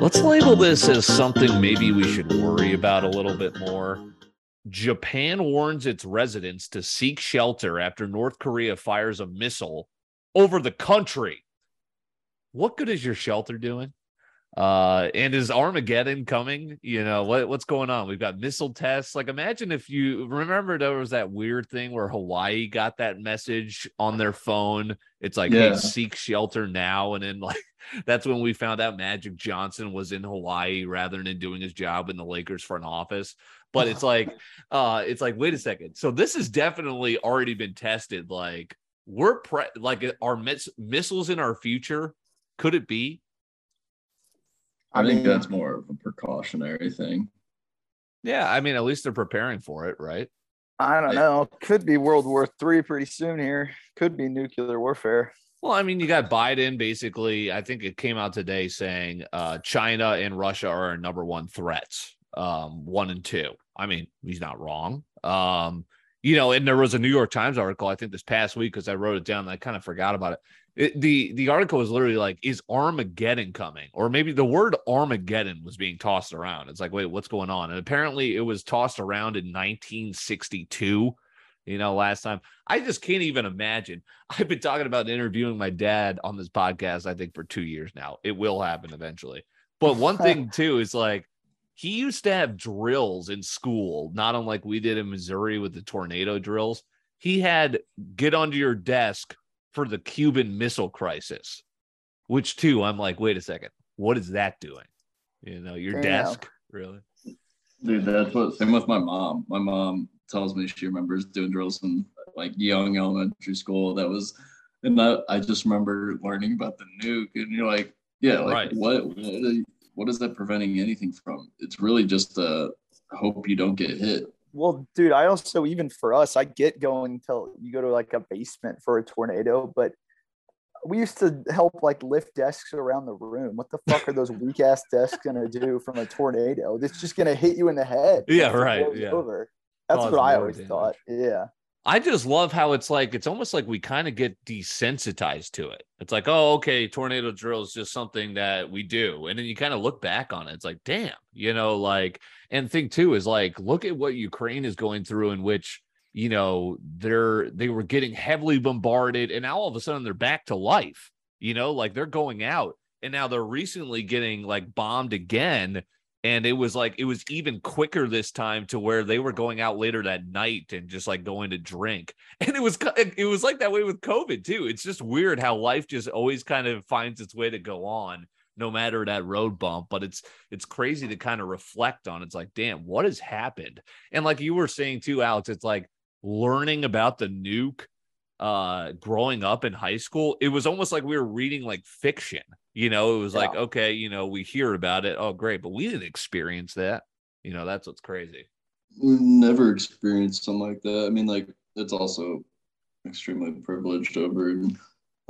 Let's label this as something maybe we should worry about a little bit more. Japan warns its residents to seek shelter after North Korea fires a missile over the country. What good is your shelter doing? And is Armageddon coming? You know, what's going on? We've got missile tests. Like, imagine if you remember there was that weird thing where Hawaii got that message on their phone. It's like, hey, seek shelter now. And then, like, that's when we found out Magic Johnson was in Hawaii rather than doing his job in the Lakers front office. But it's like, wait a second. So this has definitely already been tested. Like, we're missiles in our future. Could it be? I think that's more of a precautionary thing. Yeah, I mean, at least they're preparing for it, right? I don't know. Could be World War III pretty soon here. Could be nuclear warfare. Well, I mean, you got Biden basically, I think it came out today saying China and Russia are our number one threats, 1 and 2. I mean, he's not wrong. You know, and there was a New York Times article, I think this past week, because I wrote it down and I kind of forgot about it. The article was literally like, is Armageddon coming? Or maybe the word Armageddon was being tossed around. It's like, wait, what's going on? And apparently it was tossed around in 1962, you know, last time. I just can't even imagine. I've been talking about interviewing my dad on this podcast, I think, for 2 years now. It will happen eventually. But one thing, too, is like, he used to have drills in school, not unlike we did in Missouri with the tornado drills. He had get onto your desk for the Cuban Missile Crisis, which too, I'm like, wait a second, what is that doing? You know, your desk, really? Dude, that's what, same with my mom. My mom tells me she remembers doing drills in like young elementary school. That was, and I just remember learning about the nuke, and you're like, yeah, like right. What is that preventing anything from? It's really just a hope you don't get hit. Well, dude, I also, even for us, I get going until you go to like a basement for a tornado, but we used to help like lift desks around the room. What the fuck are those weak ass desks going to do from a tornado? It's just going to hit you in the head. Yeah, right. Yeah. Over. That's what I always thought. Yeah. I just love how it's like, it's almost like we kind of get desensitized to it. It's like, oh, okay, tornado drill is just something that we do. And then you kind of look back on it. It's like, damn, you know, like, and thing too is like, look at what Ukraine is going through, in which, you know, they were getting heavily bombarded, and now all of a sudden they're back to life, you know, like they're going out, and now they're recently getting like bombed again. And it was like, it was even quicker this time, to where they were going out later that night and just like going to drink. And it was like that way with COVID too. It's just weird how life just always kind of finds its way to go on, no matter that road bump. But it's crazy to kind of reflect on. It's like, damn, what has happened? And like you were saying too, Alex, it's like learning about the nuke growing up in high school. It was almost like we were reading like fiction. You know, it was like, okay, you know, we hear about it. Oh, great. But we didn't experience that. You know, that's what's crazy. We've never experienced something like that. I mean, like, it's also extremely privileged over in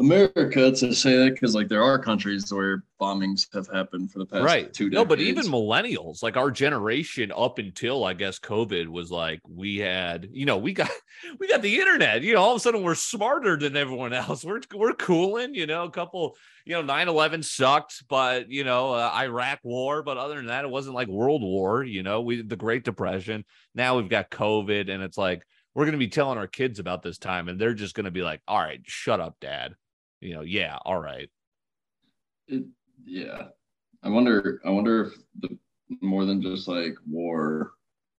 America to say that, because, like, there are countries where bombings have happened for the past 2 decades. No, but even millennials, like our generation up until, I guess, COVID was like, we had, you know, we got the internet. You know, all of a sudden we're smarter than everyone else. We're cooling, you know, a couple... You know, 9/11 sucked, but, you know, Iraq war. But other than that, it wasn't like World War, you know, the Great Depression. Now we've got COVID, and it's like, we're going to be telling our kids about this time, and they're just going to be like, all right, shut up, Dad. You know, yeah, all right. Yeah. I wonder if more than just like war,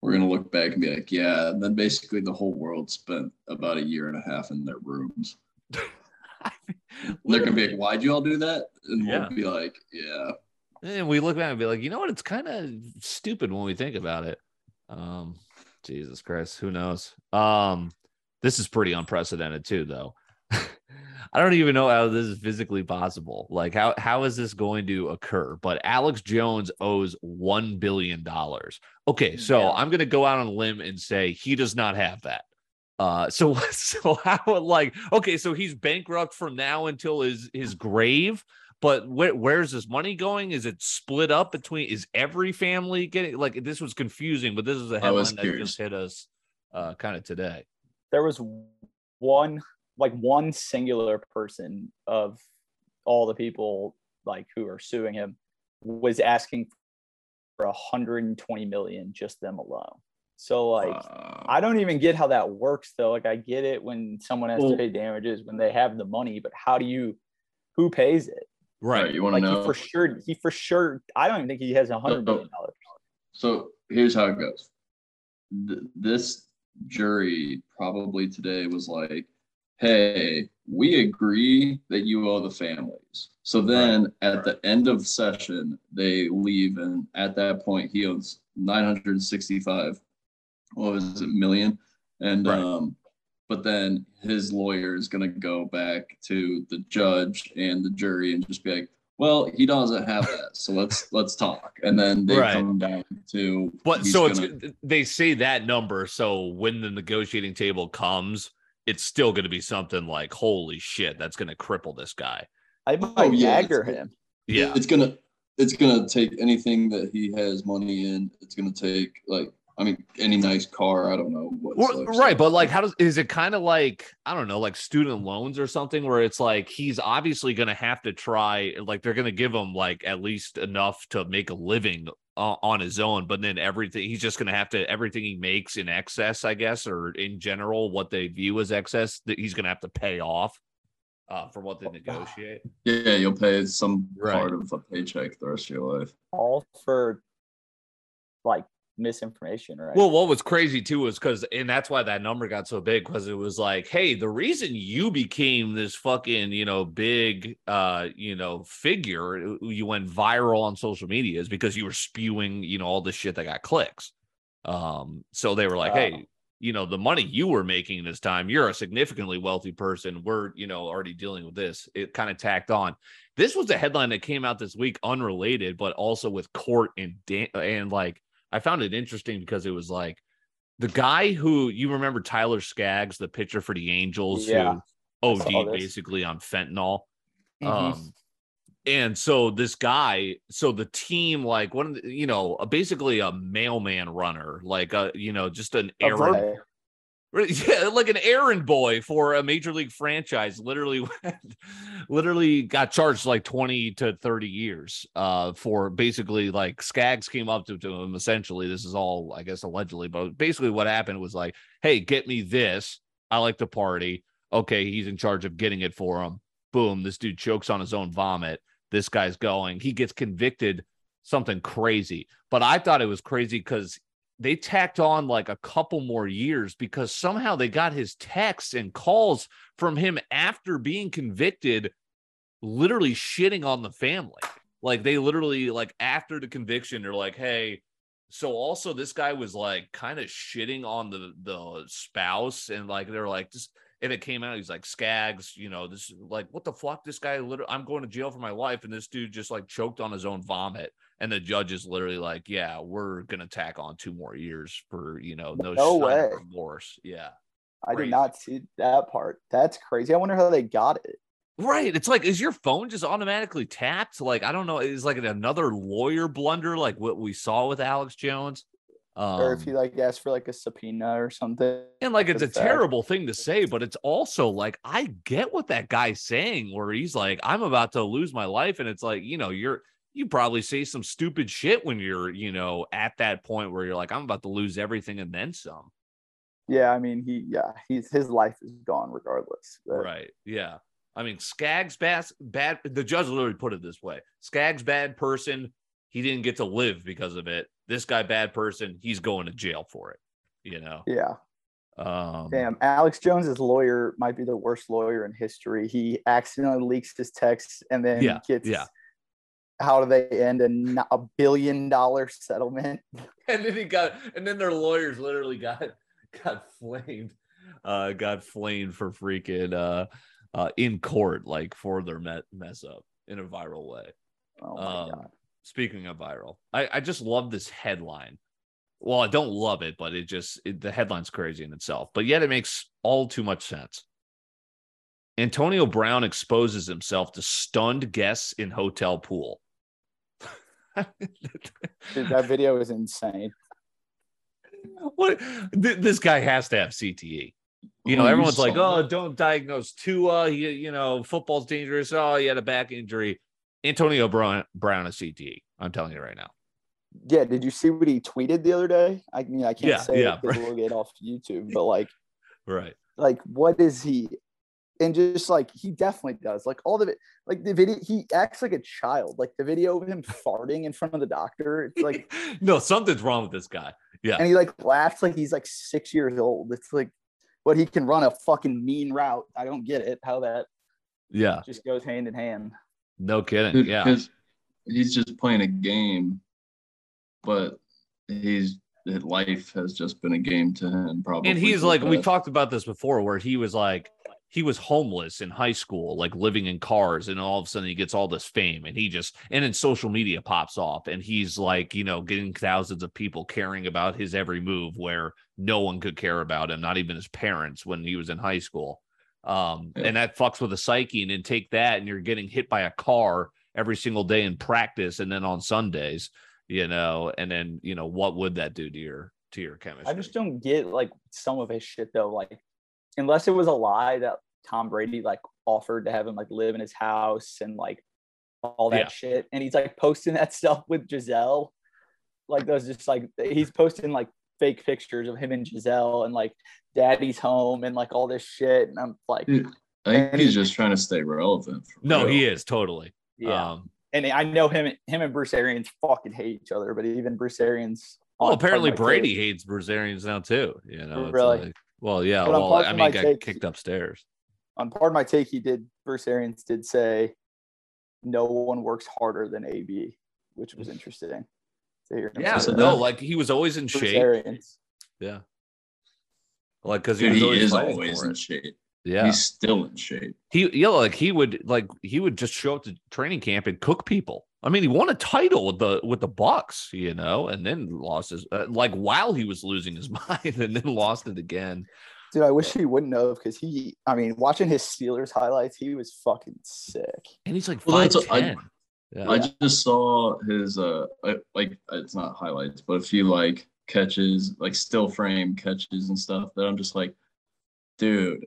we're going to look back and be like, yeah, and then basically the whole world spent about a year and a half in their rooms. I mean, they're gonna be like, why'd you all do that? And we'll be like, yeah. And we look back and be like, you know what? It's kind of stupid when we think about it. Jesus Christ, who knows? This is pretty unprecedented too, though. I don't even know how this is physically possible. Like, how is this going to occur? But Alex Jones owes $1 billion. Okay, so I'm gonna go out on a limb and say he does not have that. So how, like, okay, so he's bankrupt from now until his grave, but where's this money going? Is it split up between, is every family getting, like, this was confusing, but this is a headline that just hit us kind of today. There was one singular person of all the people, like, who are suing him was asking for $120 million, just them alone. So, like, I don't even get how that works, though. Like, I get it when someone has to pay damages when they have the money, but how do you, who pays it? Right. You want to know? He for sure, I don't even think he has $100 million. So here's how it goes. This jury probably today was like, hey, we agree that you owe the families. So then at the end of session, they leave. And at that point, he owes 965. What was it, million? And but then his lawyer is going to go back to the judge and the jury and just be like, well, he doesn't have that, so let's talk. And then they come down to, but so it's, they say that number, so when the negotiating table comes, it's still going to be something like, holy shit, that's going to cripple this guy. I might dagger him. Yeah, it's gonna take anything that he has money in. It's gonna take, like, I mean, any nice car, I don't know. But like, how does, is it kind of like, I don't know, like student loans or something where it's like, he's obviously going to have to try, like, they're going to give him like at least enough to make a living on his own. But then everything, he's just going to have to, everything he makes in excess, I guess, or in general, what they view as excess, that he's going to have to pay off for what they negotiate. Yeah, you'll pay some part of the paycheck the rest of your life. All for, like, misinformation, right? Well, what was crazy too was because, and that's why that number got so big, because it was like, hey, the reason you became this fucking, you know, big, you know, figure, you went viral on social media, is because you were spewing, you know, all this shit that got clicks. So they were like, hey, you know, the money you were making this time, you're a significantly wealthy person. We're, you know, already dealing with this. It kind of tacked on. This was a headline that came out this week, unrelated, but also with court and like, I found it interesting because it was like the guy who, you remember Tyler Skaggs, the pitcher for the Angels, who OD'd basically on fentanyl. And so this guy, so the team, like, one, you know, basically a mailman runner, like, you know, just an errand. Yeah, like an errand boy for a major league franchise, literally got charged like 20 to 30 years for basically, like, Skaggs came up to him, essentially. This is all, I guess, allegedly, but basically what happened was like, hey, get me this. I like to party. Okay, he's in charge of getting it for him. Boom, this dude chokes on his own vomit. This guy's going. He gets convicted, something crazy. But I thought it was crazy because they tacked on like a couple more years because somehow they got his texts and calls from him after being convicted, literally shitting on the family. Like, they literally, like, after the conviction, they're like, hey, so also this guy was like kind of shitting on the spouse. And like, they're like, just, and it came out, he's like, Skaggs, you know, this, like, what the fuck? This guy, literally, I'm going to jail for my life. And this dude just, like, choked on his own vomit. And the judge is literally like, yeah, we're going to tack on 2 more years for, you know, no sign of remorse. Yeah. Crazy. I did not see that part. That's crazy. I wonder how they got it. Right. It's like, is your phone just automatically tapped? Like, I don't know. It's like another lawyer blunder, like what we saw with Alex Jones. Or if you, like, ask for, like, a subpoena or something. And, like, it's a terrible thing to say, but it's also like, I get what that guy's saying, where he's like, I'm about to lose my life. And it's like, you know, you probably say some stupid shit when you're, you know, at that point where you're like, I'm about to lose everything and then some. Yeah, I mean, his life is gone regardless. But. Right. Yeah. I mean, Skaggs bad. The judge literally put it this way: Skaggs bad person. He didn't get to live because of it. This guy bad person. He's going to jail for it. You know. Yeah. Damn, Alex Jones's lawyer might be the worst lawyer in history. He accidentally leaks his texts and then gets. Yeah. How do they end in a $1 billion settlement? And then their lawyers literally got flamed for freaking in court, like, for their mess up in a viral way. Oh my God. Speaking of viral, I just love this headline. well, I don't love it, but the headline's crazy in itself, but yet it makes all too much sense. Antonio Brown exposes himself to stunned guests in hotel pool. Dude, that video is insane. What? This guy has to have CTE. You know, everyone's like, oh, don't diagnose Tua. You know, football's dangerous. Oh, he had a back injury. Antonio Brown has CTE. I'm telling you right now. Yeah, did you see what he tweeted the other day? I mean, I can't say it because we'll get off YouTube, but like, right? Like, what is he? And just like he definitely does. Like all the video, he acts like a child. Like the video of him farting in front of the doctor. It's like no, something's wrong with this guy. Yeah, and he like laughs like he's like 6 years old. It's like, but he can run a fucking mean route. I don't get it how that. Yeah, just goes hand in hand. No kidding. Yeah, because he's just playing a game. But his life has just been a game to him, probably. And he's like, we talked about this before, where he was like, he was homeless in high school, like living in cars, and all of a sudden he gets all this fame, and then social media pops off, and he's like, you know, getting thousands of people caring about his every move, where no one could care about him, not even his parents when he was in high school. And that fucks with the psyche, and then take that, and you're getting hit by a car every single day in practice, and then on Sundays. You know, and then, you know, what would that do to your chemistry? I just don't get like some of his shit though. Like, unless it was a lie that Tom Brady like offered to have him like live in his house and like all that shit. And he's like posting that stuff with Giselle. Like those just like he's posting like fake pictures of him and Giselle and like daddy's home and like all this shit. And I'm like, I think he's just trying to stay relevant. No, he is totally. Yeah. And I know him and Bruce Arians fucking hate each other, but even Bruce Arians. Well, apparently Brady hates Bruce Arians now too. You know, really? Like, well, yeah. But well, I mean, got kicked upstairs. On Part of My Take, Bruce Arians did say, "No one works harder than AB," which was interesting. Yeah. So no, like he was always in shape. Arians. Yeah. Like because he is always in shape. Yeah, he's still in shape. He would just show up to training camp and cook people. I mean, he won a title with the Bucks, you know, and then lost his while he was losing his mind, and then lost it again. Dude, I wish he wouldn't have, because watching his Steelers highlights, he was fucking sick. And he's like 5'10". I just saw his it's not highlights, but a few like catches, like still frame catches and stuff that I'm just like, dude,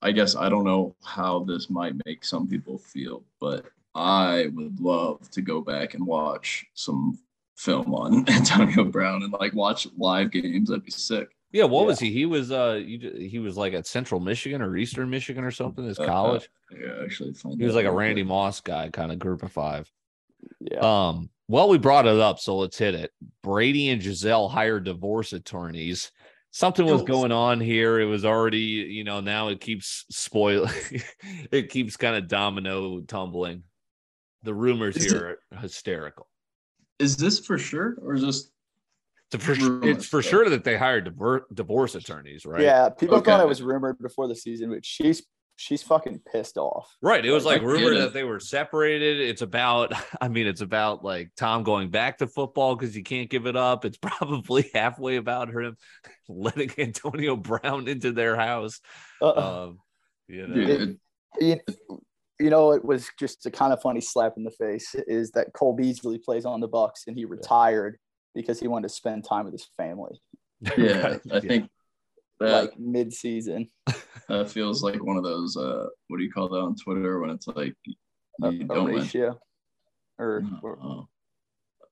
I guess I don't know how this might make some people feel, but I would love to go back and watch some film on Antonio Brown and like watch live games. That'd be sick. Yeah, was he? He was like at Central Michigan or Eastern Michigan or something. His college. He was like a Randy Moss guy, kind of group of five. Yeah. Well, we brought it up, so let's hit it. Brady and Giselle hired divorce attorneys. Something was going on here. It was already, you know, now it keeps spoiling. It keeps kind of domino tumbling. The rumors are hysterical. Is this for sure? Or is this? It's for sure that they hired divorce attorneys, right? Yeah. People thought it was rumored before the season, but she's fucking pissed off. Right. It was like rumored that they were separated. It's about like Tom going back to football because he can't give it up. It's probably halfway about him letting Antonio Brown into their house. You know. It was just a kind of funny slap in the face is that Cole Beasley plays on the Bucks and he retired because he wanted to spend time with his family. Yeah, right? I think. Like mid-season. That feels like one of those, what do you call that on Twitter when it's like you don't ratio?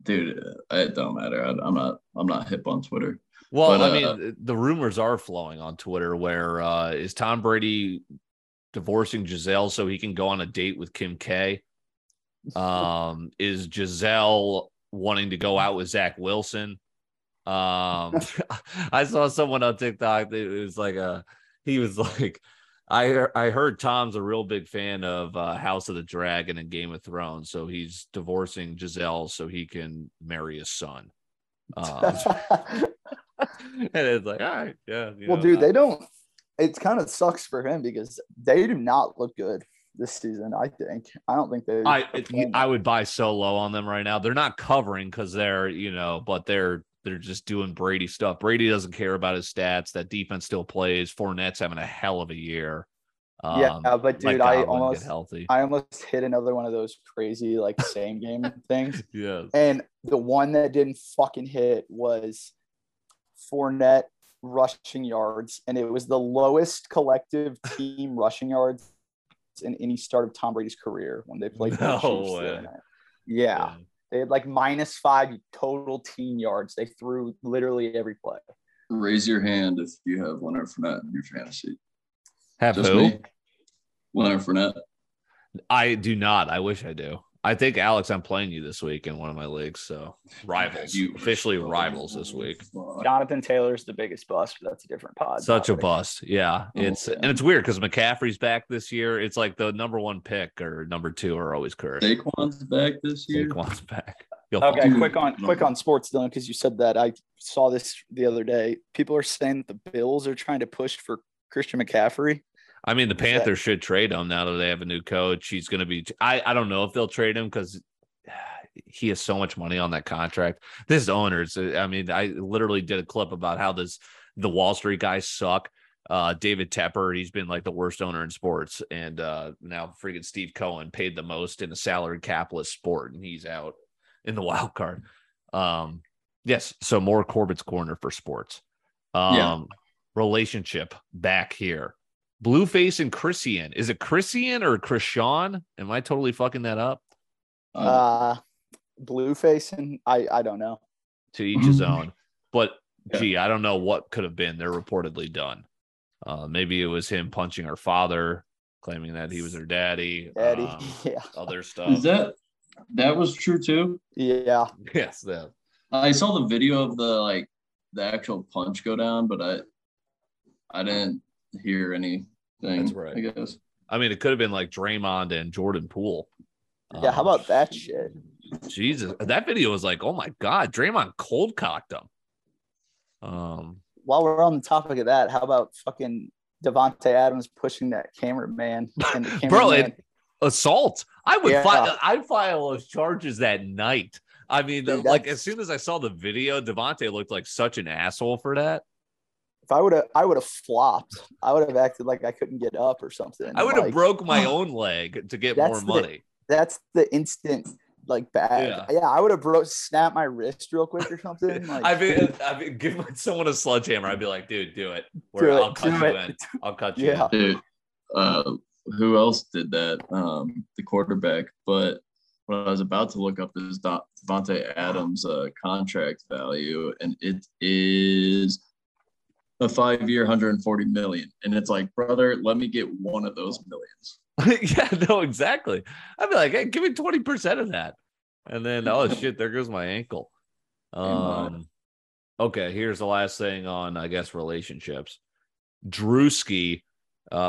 Dude, it don't matter. I'm not hip on Twitter. Well, but, I mean, the rumors are flowing on Twitter where is Tom Brady divorcing Giselle so he can go on a date with Kim K? Is Giselle wanting to go out with Zach Wilson? I saw someone on TikTok that it was like he was like, I heard Tom's a real big fan of House of the Dragon and Game of Thrones, so he's divorcing Giselle so he can marry his son. And it's like, all right, yeah. Well, dude, it kind of sucks for him because they do not look good this season. I don't think I would buy so low on them right now. They're not covering because they're, you know, but they're They're just doing Brady stuff. Brady doesn't care about his stats. That defense still plays. Fournette's having a hell of a year. Yeah, but dude, I almost hit another one of those crazy like same game things. Yeah. And the one that didn't fucking hit was Fournette rushing yards, and it was the lowest collective team rushing yards in any start of Tom Brady's career when they played. No way. Yeah. They had like -5 total team yards. They threw literally every play. Raise your hand if you have Leonard Fournette in your fantasy. Have just who? Me. Leonard Fournette. I do not. I wish I do. I think, Alex, I'm playing you this week in one of my leagues. So rivals, you officially rivals this week. Jonathan Taylor's the biggest bust, but that's a different pod. Such topic. A bust. Yeah. And it's weird because McCaffrey's back this year. It's like the number one pick or number two are always cursed. Saquon's back this year. Saquon's back. You'll okay, dude, quick on sports, Dylan, because you said that. I saw this the other day. People are saying that the Bills are trying to push for Christian McCaffrey. I mean, the Panthers should trade him now that they have a new coach. He's going to be – I don't know if they'll trade him because he has so much money on that contract. This owners, I mean, I literally did a clip about how the Wall Street guys suck. David Tepper, he's been like the worst owner in sports. And now freaking Steve Cohen paid the most in a salary capless sport, and he's out in the wild card. Yes, so more Corbett's Corner for sports. Relationship back here. Blueface and Christian. Is it Christian or Krishan? Am I totally fucking that up? Blueface and I don't know. To each his own. But gee, I don't know what could have been. They're reportedly done. Maybe it was him punching her father, claiming that he was her daddy. Other stuff. Is that was true too? Yeah. Yes. That. I saw the video of the actual punch go down, but I didn't hear anything. That's right. I guess. I mean, it could have been like Draymond and Jordan Poole. Yeah, how about that shit? Jesus, that video was like, oh my god, Draymond cold cocked him. While we're on the topic of that, how about fucking Devontae Adams pushing that cameraman? And the cameraman? Bro, assault. I would file those charges that night. I mean, dude, like as soon as I saw the video, Devontae looked like such an asshole for that. If I would have flopped. I would have acted like I couldn't get up or something. I would have broke my own leg to get more money. That's the instant like bad. Yeah, I would have snapped my wrist real quick or something. Like, I've been giving someone a sledgehammer. I'd be like, dude, do it. I'll cut you. Yeah. Dude, who else did that? The quarterback. But when I was about to look up this Devontae Adams contract value, and it is a 5-year, $140 million, and it's like, brother, let me get one of those millions. Yeah, no, exactly. I'd be like, hey, give me 20% of that, and then oh shit, there goes my ankle. Okay, here's the last thing on, I guess, relationships. Drewski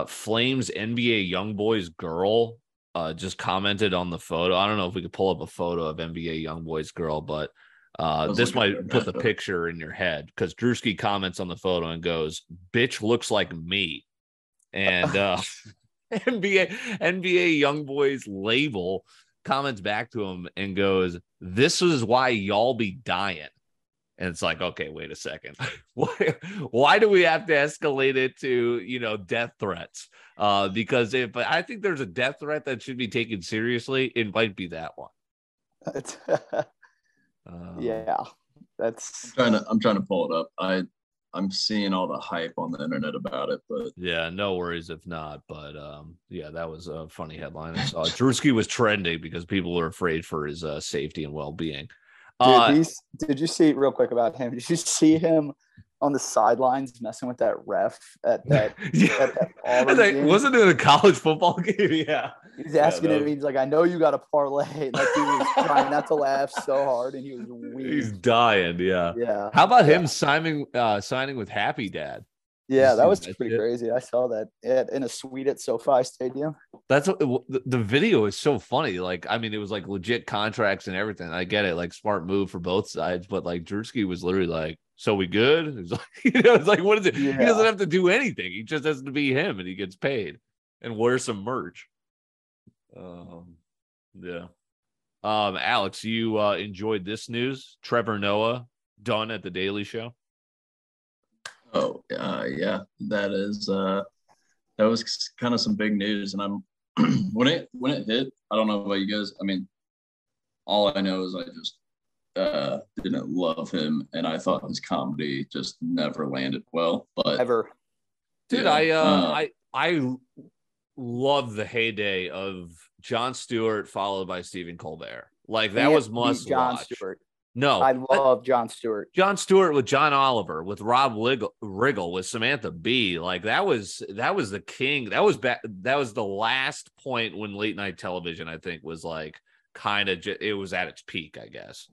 flames NBA Young Boy's girl. Just commented on the photo. I don't know if we could pull up a photo of NBA Young Boy's girl, but. This might put the picture in your head because Drewski comments on the photo and goes, "Bitch looks like me," and NBA Young Boy's label comments back to him and goes, "This is why y'all be dying." And it's like, okay, wait a second, why do we have to escalate it to death threats? Because if I think there's a death threat that should be taken seriously, it might be that one. That's I'm trying to pull it up. I'm seeing all the hype on the internet about it, but yeah, no worries if not. But that was a funny headline I saw. Drewski was trending because people were afraid for his safety and well-being. Did you see real quick about him? Did you see him on the sidelines messing with that ref at that? Wasn't it a college football game? Yeah, he's asking him. He's like, "I know you got a parlay." Like he was trying not to laugh so hard, and he was weak. He's dying. Yeah. How about him signing with Happy Dad? Yeah, that was pretty crazy. I saw that in a suite at SoFi Stadium. That's the video is so funny. Like, I mean, it was like legit contracts and everything. I get it, like smart move for both sides. But like Drewski was literally like, "So we good?" It's like, it's like, what is it? Yeah. He doesn't have to do anything. He just has to be him, and he gets paid and wear some merch. Alex, you enjoyed this news. Trevor Noah done at the Daily Show? Oh, yeah, that is that was kind of some big news, and I'm when it hit, I don't know about you guys. I mean, all I know is I just didn't love him, and I thought his comedy just never landed well. But ever, dude, yeah, I love the heyday of Jon Stewart followed by Stephen Colbert. Like that was must watch. No, I love Jon Stewart. Jon Stewart with John Oliver, with Rob Riggle, with Samantha Bee. Like that was the king. That was back. That was the last point when late night television, I think, was like kind of it was at its peak, I guess.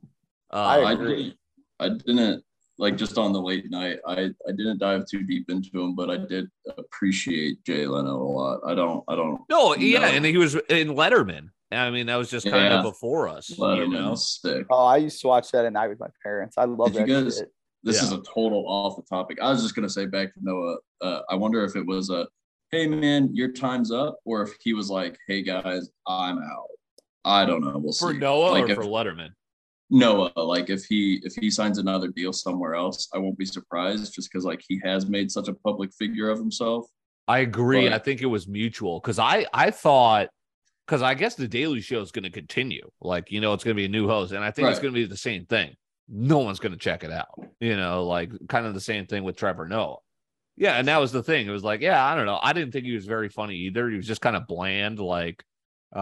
I agree. I didn't like just on the late night. I didn't dive too deep into him, but I did appreciate Jay Leno a lot. I don't. No, yeah, know. And he was in Letterman. I mean, that was just kind of before us, you know. Sick. Oh, I used to watch that at night with my parents. I love that. Guys, shit. This is a total off the topic. I was just gonna say back to Noah. I wonder if it was a, hey man, your time's up, or if he was like, hey guys, I'm out. I don't know. We'll see. For Noah like or for Letterman? Noah, like if he signs another deal somewhere else, I won't be surprised just because like he has made such a public figure of himself. I agree. But I think it was mutual because I thought. Because I guess the Daily Show is going to continue. Like, you know, it's going to be a new host. And I think it's going to be the same thing. No one's going to check it out. You know, like kind of the same thing with Trevor Noah. Yeah, and that was the thing. It was like, yeah, I don't know. I didn't think he was very funny either. He was just kind of bland, like, and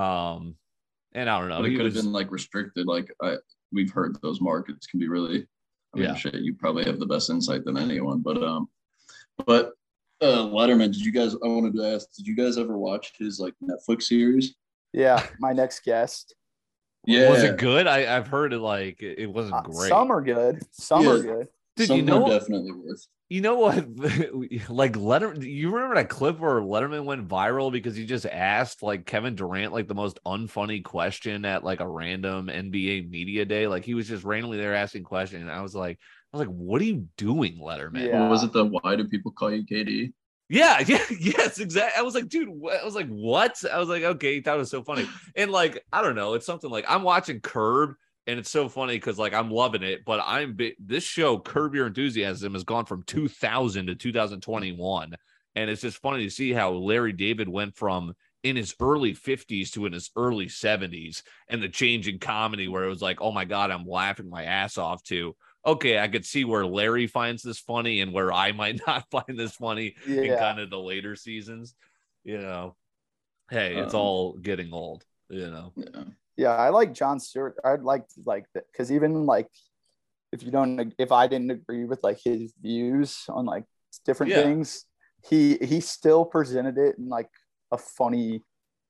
I don't know. But he could have been, like, restricted. Like, we've heard those markets can be really, I mean, shit, you probably have the best insight than anyone. But Letterman, I wanted to ask, did you guys ever watch his, like, Netflix series? Yeah, my next guest. Yeah, was it good? I've heard it like it wasn't great. Some are good. Some are good. Dude, some are definitely worse. You know what? Like Letterman, you remember that clip where Letterman went viral because he just asked like Kevin Durant like the most unfunny question at like a random NBA media day. Like he was just randomly there asking questions. And I was like, what are you doing, Letterman? Yeah. Or was it the why do people call you KD? Yeah, yes, exactly. I was like, dude, I was like, what? I was like, okay, that was so funny. And like, I don't know, it's something like I'm watching Curb and it's so funny because like I'm loving it, but this show, Curb Your Enthusiasm, has gone from 2000 to 2021. And it's just funny to see how Larry David went from in his early 50s to in his early 70s and the change in comedy where it was like, oh my God, I'm laughing my ass off to. Okay, I could see where Larry finds this funny and where I might not find this funny in kind of the later seasons, you know. Hey, it's all getting old, you know. Yeah, I like Jon Stewart. I'd like that because even like if I didn't agree with like his views on like different things, he still presented it in like a funny.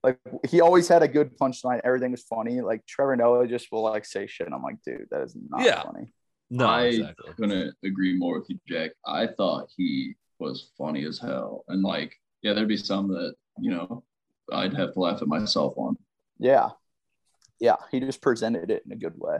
Like, he always had a good punchline. Everything was funny. Like, Trevor Noah just will like say shit. And I'm like, dude, that is not funny. No, I couldn't agree more with you, Jack. I thought he was funny as hell. And, like, yeah, there'd be some that, you know, I'd have to laugh at myself on. Yeah. Yeah, he just presented it in a good way.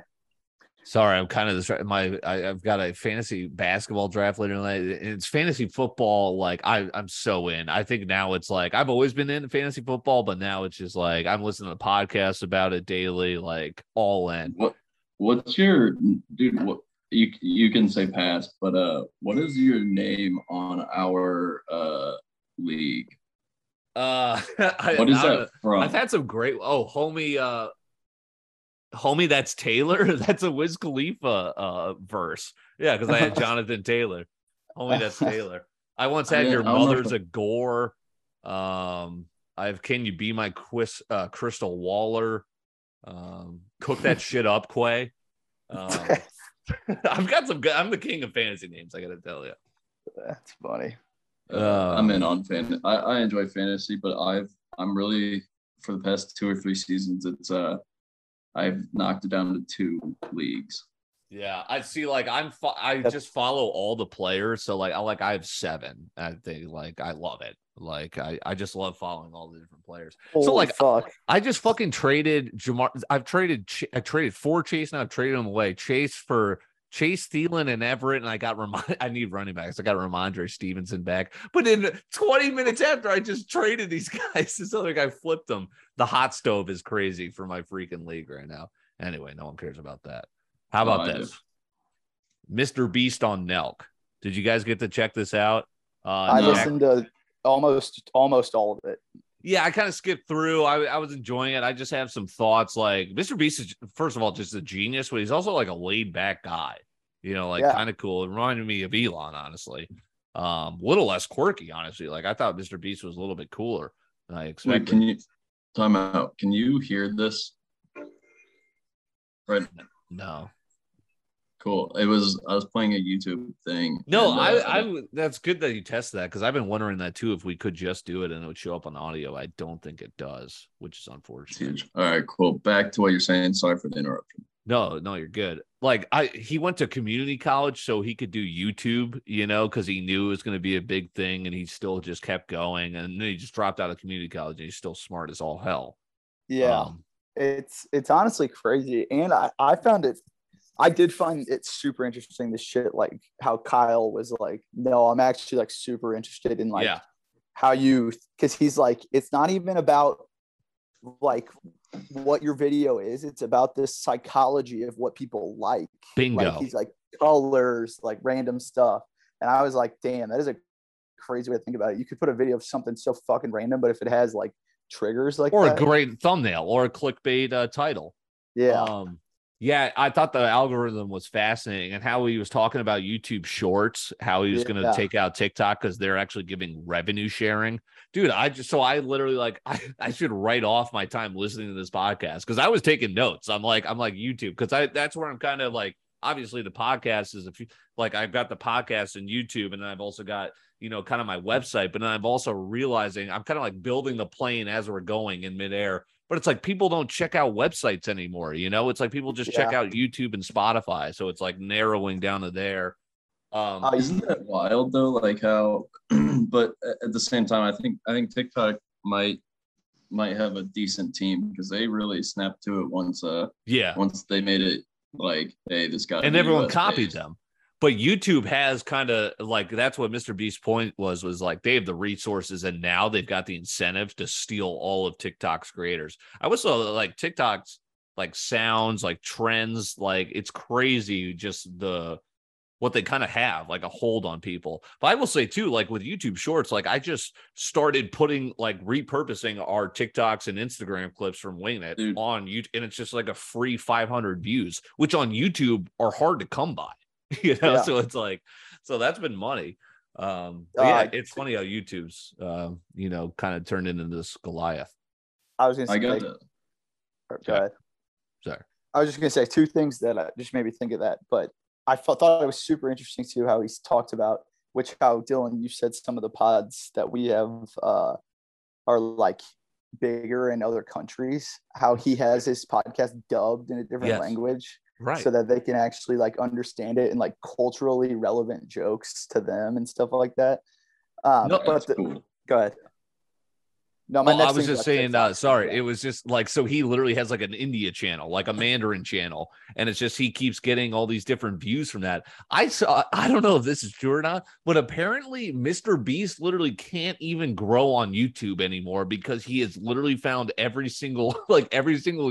Sorry, I'm kind of distracted. I've got a fantasy basketball draft later tonight. It's fantasy football. Like, I'm so in. I think now it's like I've always been in fantasy football, but now it's just like I'm listening to podcasts about it daily, like all in. What's your – dude, what – You can say pass, but what is your name on our league? What is that from? I've had some great. Oh, homie, that's Taylor. That's a Wiz Khalifa verse. Yeah, because I had Jonathan Taylor. Homie, that's Taylor. I once had your mother's a gore. I have can you be my Crystal Waller? Cook that shit up, Quay. I've got some good. I'm the king of fantasy names, I gotta tell you. That's funny. I'm in on fantasy. I enjoy fantasy, but I'm really, for the past 2 or 3 seasons, it's I've knocked it down to 2 leagues. Yeah, I see. Like I just follow all the players, so like I have 7. I think like I love it. Like I just love following all the different players. Holy so like fuck. I just fucking traded Jamar. I traded for Chase, and I've traded him away. Chase Thielen and Everett, and I got I need running backs. I got Ramondre Stevenson back. But in 20 minutes after I just traded these guys, this other guy flipped them. The hot stove is crazy for my freaking league right now. Anyway, no one cares about that. How about this? Mr. Beast on Nelk. Did you guys get to check this out? I listened to almost all of it. Yeah, I kind of skipped through. I was enjoying it. I just have some thoughts. Like, Mr. Beast is, first of all, just a genius, but he's also like a laid back guy, you know, like kind of cool. It reminded me of Elon, honestly. A little less quirky, honestly. Like, I thought Mr. Beast was a little bit cooler than I expected. Wait, time out. Can you hear this? Right now? No. Cool. I was playing a YouTube thing. No, that's good that you tested that, because I've been wondering that too, if we could just do it and it would show up on audio. I don't think it does, which is unfortunate. All right, cool. Back to what you're saying. Sorry for the interruption. No, you're good. Like, he went to community college so he could do YouTube, you know, because he knew it was going to be a big thing, and he still just kept going, and then he just dropped out of community college, and he's still smart as all hell. Yeah, it's honestly crazy, and I did find it super interesting, the shit, like how Kyle was like, no, I'm actually like super interested in like how you, because he's like, it's not even about like what your video is. It's about this psychology of what people like. Bingo. Like, he's like colors, like random stuff. And I was like, damn, that is a crazy way to think about it. You could put a video of something so fucking random, but if it has like triggers like or that, a great thumbnail or a clickbait title. Yeah. Yeah, I thought the algorithm was fascinating, and how he was talking about YouTube Shorts, how he was going to take out TikTok because they're actually giving revenue sharing. Dude, I literally like I should write off my time listening to this podcast because I was taking notes. I'm like YouTube, because that's where I'm kind of like, obviously the podcast is I've got the podcast and YouTube, and then I've also got, you know, kind of my website, but then I'm also realizing I'm kind of like building the plane as we're going in midair. But it's like people don't check out websites anymore, you know? It's like people just check out YouTube and Spotify. So it's like narrowing down to there. Isn't that wild though? Like how, but at the same time, I think TikTok might have a decent team because they really snapped to it once they made it like, hey, this guy. And everyone copied them. But YouTube has kind of like, that's what Mr. Beast's point was like, they have the resources, and now they've got the incentive to steal all of TikTok's creators. I was like TikTok's like sounds, like trends, like it's crazy just what they kind of have, like a hold on people. But I will say too, like with YouTube Shorts, like I just started putting like repurposing our TikToks and Instagram clips from Wingnet on YouTube, and it's just like a free 500 views, which on YouTube are hard to come by. You know, so it's like, so that's been money. It's funny how YouTube's, you know, kind of turned into this Goliath. I was going to say, I was just going to say two things that just made me think of that, but I thought it was super interesting too, how he's talked about, how Dylan, you said some of the pods that we have are like bigger in other countries, how he has his podcast dubbed in a different language. Right. So that they can actually like understand it and like culturally relevant jokes to them and stuff like that. Cool. Go ahead. No, my next I was just saying, sorry. It was just like, so he literally has like an India channel, like a Mandarin channel. And it's just, he keeps getting all these different views from that. I don't know if this is true or not, but apparently Mr. Beast literally can't even grow on YouTube anymore because he has literally found every single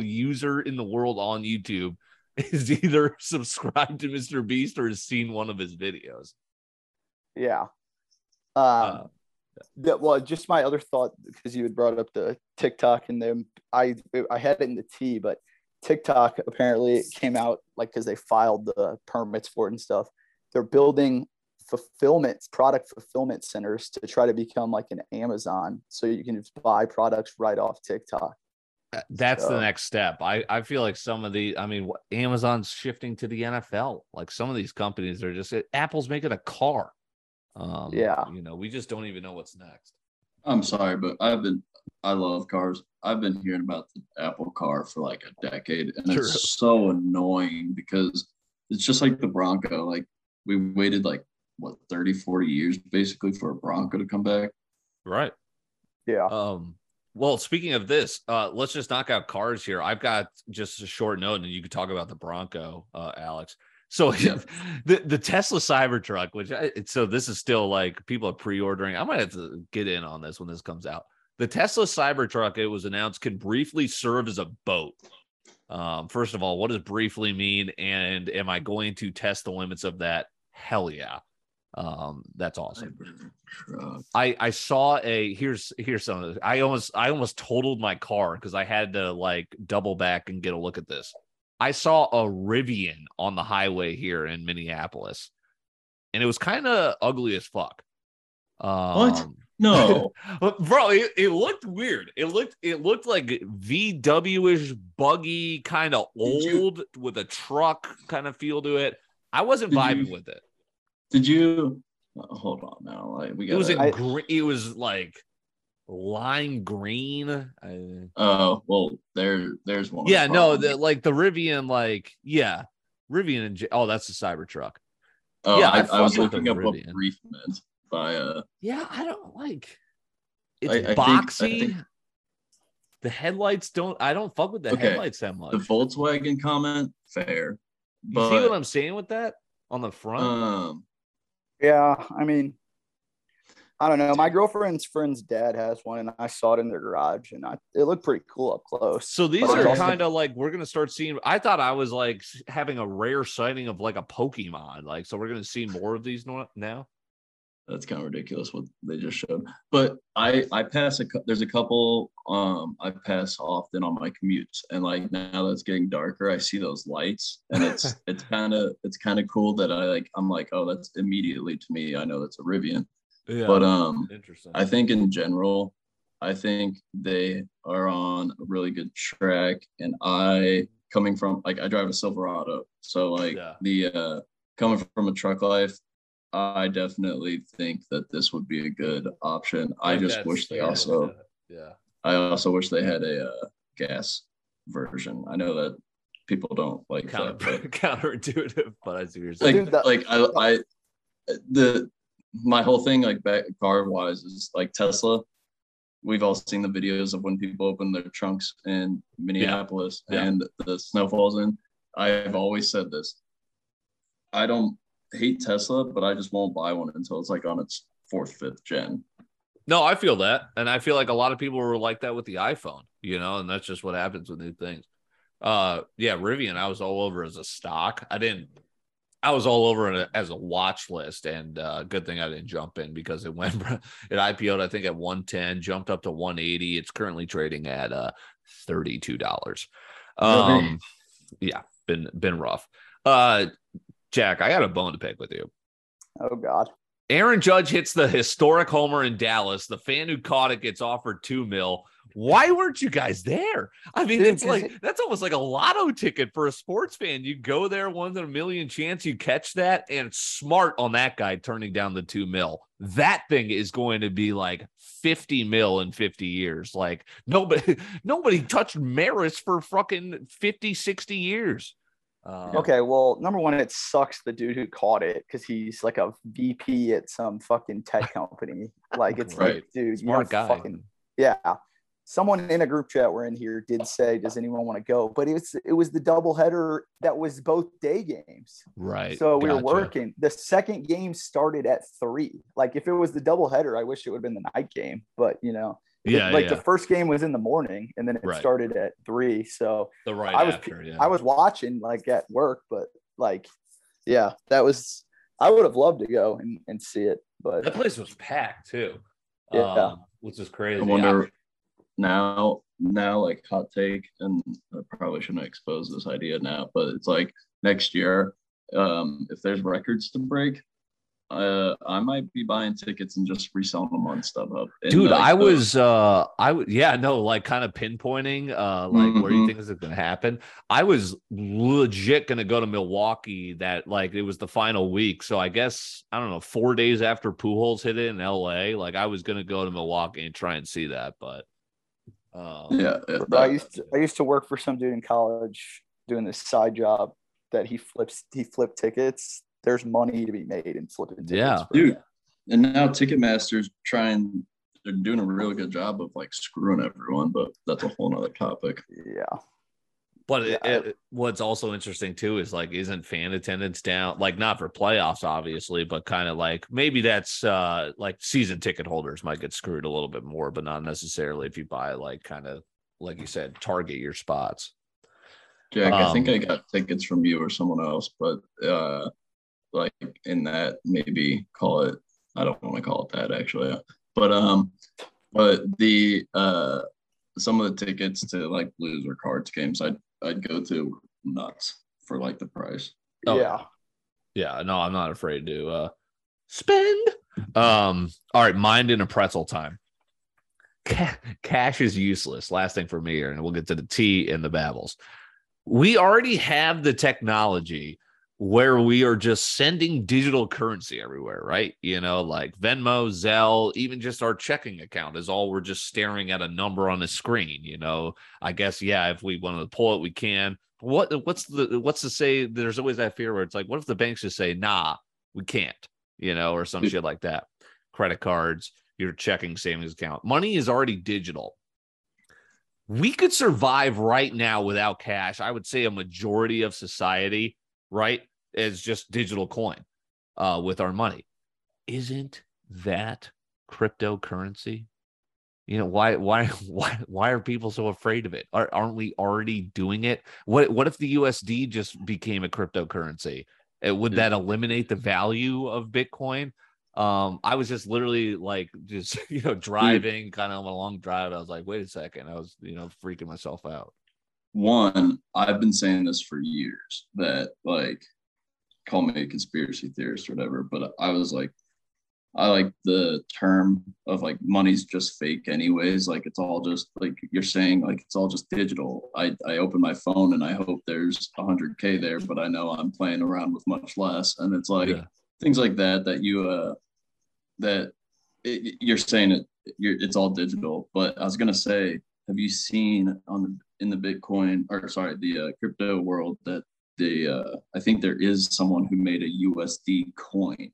user in the world on YouTube is either subscribed to Mr. Beast or has seen one of his videos. Yeah. Well, just my other thought, because you had brought up the TikTok, and then I had it in the tea, but TikTok apparently came out like because they filed the permits for it and stuff. They're building product fulfillment centers to try to become like an Amazon, so you can just buy products right off TikTok. That's the next step. I feel like some of the, I mean, Amazon's shifting to the NFL. Like some of these companies are just, Apple's making a car. You know, we just don't even know what's next. I'm sorry, but I love cars. I've been hearing about the Apple car for like a decade, and it's so annoying because it's just like the Bronco. Like we waited like, 30-40 years basically for a Bronco to come back. Right. Yeah. Well, speaking of this, let's just knock out cars here. I've got just a short note, and you could talk about the Bronco, Alex. So the Tesla Cybertruck, so this is still like people are pre-ordering. I might have to get in on this when this comes out. The Tesla Cybertruck, it was announced, can briefly serve as a boat. First of all, what does briefly mean? And am I going to test the limits of that? Hell yeah. That's awesome. I saw a, here's some of this. I almost totaled my car because I had to like double back and get a look at this. I saw a Rivian on the highway here in Minneapolis, and it was kind of ugly as fuck. What? No, bro, it looked weird. It looked like VW-ish, buggy, kind of old with a truck kind of feel to it. I wasn't vibing with it. Did you hold on now? Like we got it was like lime green. Oh, well, there's one. Yeah, no, the Rivian, like, yeah, Rivian and that's the Cybertruck. Oh, yeah, I was looking up what brief meant by yeah, I don't like it's boxy. I think the headlights I don't fuck with the headlights that much. The Volkswagen comment, fair. But, you see what I'm saying with that on the front? Yeah, I mean, I don't know. My girlfriend's friend's dad has one, and I saw it in their garage, and it looked pretty cool up close. So these are kind of like, we're going to start seeing, I thought I was like having a rare sighting of like a Pokemon. Like, so we're going to see more of these now. That's kind of ridiculous what they just showed. But there's a couple I pass often on my commutes, and like now that it's getting darker, I see those lights, and it's it's kind of cool that I'm like, oh, that's immediately to me, I know that's a Rivian. Yeah, but interesting. I think in general, I think they are on a really good track, and coming from like I drive a Silverado, so like coming from a truck life, I definitely think that this would be a good option. I just wish they also, I also wish they had a gas version. I know that people don't like counterintuitive, but I see what you're saying. Like my whole thing, like back car wise, is like Tesla. We've all seen the videos of when people open their trunks in Minneapolis and the snow falls in. I've always said this. I don't hate Tesla, but I just won't buy one until it's like on its 4th, 5th gen. No, I feel that, and I feel like a lot of people were like that with the iPhone, you know, and that's just what happens with new things. Rivian, I was all over as a stock. I was all over as a watch list, and good thing I didn't jump in because it went it IPO'd I think at 110, jumped up to 180. It's currently trading at $32. Yeah, been rough. Jack, I got a bone to pick with you. Oh, God. Aaron Judge hits the historic homer in Dallas. The fan who caught it gets offered $2 million. Why weren't you guys there? I mean, it's like that's almost like a lotto ticket for a sports fan. You go there, 1 in a million chance you catch that, and smart on that guy turning down the $2 million. That thing is going to be like $50 million in 50 years. Like nobody touched Maris for fucking 50, 60 years. Okay, well, number one, it sucks the dude who caught it because he's like a VP at some fucking tech company. Like, it's right. Like, dude, smart guy. Someone in a group chat we're in here did say, "Does anyone want to go?" But it was the doubleheader that was both day games, right? So we were working. The second game started at 3:00. Like, if it was the doubleheader, I wish it would have been the night game, but you know. The first game was in the morning, and then it started at 3:00. So I was watching like at work, but like, yeah, that was. I would have loved to go and see it, but that place was packed too. Yeah, which is crazy. I wonder now, like hot take, and I probably shouldn't expose this idea now, but it's like next year, if there's records to break. I might be buying tickets and just reselling them on StubHub. Dude, like, kind of pinpointing, where you think this is going to happen. I was legit going to go to Milwaukee that, like, it was the final week. So I guess, I don't know, 4 days after Pujols hit it in LA, like, I was going to go to Milwaukee and try and see that. But, I used to work for some dude in college doing this side job that he flipped tickets. There's money to be made in flipping tickets. Yeah, dude. And now Ticketmaster's they're doing a really good job of like screwing everyone, but that's a whole nother topic. Yeah. But what's also interesting too is like, isn't fan attendance down? Like, not for playoffs, obviously, but kind of like maybe that's like season ticket holders might get screwed a little bit more, but not necessarily if you buy like kind of like you said, target your spots. Jack, I think I got tickets from you or someone else, but like in that, maybe call it, I don't want to call it that actually, but the some of the tickets to like Blues or Cards games I'd go to nuts for like the price. Oh, yeah, no, I'm not afraid to spend. All right, mind in a pretzel time. Cash is useless. Last thing for me here, and we'll get to the tea and the babbles. We already have the technology where we are just sending digital currency everywhere, right? You know, like Venmo, Zelle, even just our checking account is all we're just staring at a number on the screen. You know, I guess, yeah, if we want to pull it, we can. What's to say? There's always that fear where it's like, what if the banks just say, nah, we can't, you know, or some shit like that. Credit cards, your checking, savings account. Money is already digital. We could survive right now without cash. I would say a majority of society, right, is just digital coin with our money. Isn't that cryptocurrency? You know, why are people so afraid of it? Aren't we already doing it? What if the USD just became a cryptocurrency? Would that eliminate the value of Bitcoin? I was just literally like, just, you know, driving kind of on a long drive. I was like, wait a second. I was, you know, freaking myself out. One, I've been saying this for years that, like, call me a conspiracy theorist or whatever, but I was like, I like the term of like money's just fake anyways. Like it's all just like you're saying, like it's all just digital. I open my phone and I hope there's 100K there, but I know I'm playing around with much less. And it's like things like that you you're saying it's all digital. But I was gonna say, have you seen in the Bitcoin or sorry the crypto world that the I think there is someone who made a USD coin.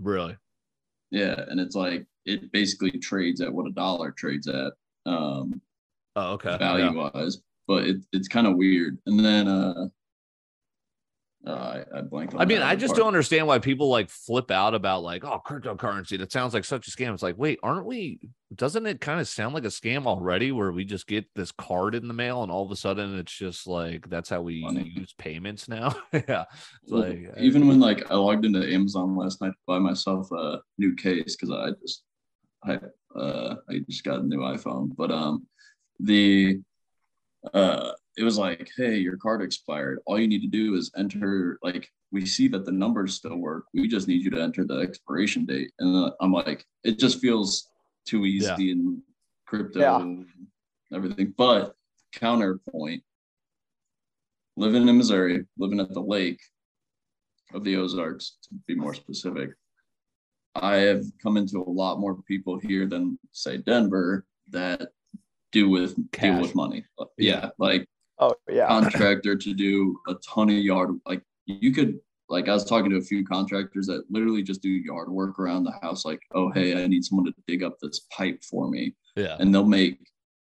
Really? Yeah, and it's like it basically trades at what a dollar trades at, value wise. Yeah. But it's kind of weird. And then I blanked on. I mean, I just don't understand why people like flip out about like, oh, cryptocurrency. That sounds like such a scam. It's like, wait, aren't we? Doesn't it kind of sound like a scam already? Where we just get this card in the mail, and all of a sudden, it's just like that's how we use payments now. Yeah, it's like even when like I logged into Amazon last night to buy myself a new case because I just got a new iPhone, but it was like, hey, your card expired. All you need to do is enter, like, we see that the numbers still work. We just need you to enter the expiration date. And I'm like, it just feels too easy in crypto and everything. But counterpoint, living in Missouri, living at the Lake of the Ozarks, to be more specific, I have come into a lot more people here than, say, Denver that deal with money. Yeah, like contractor to do a ton of yard. Like you could, like I was talking to a few contractors that literally just do yard work around the house. Like, oh, hey, I need someone to dig up this pipe for me. Yeah. And they'll make,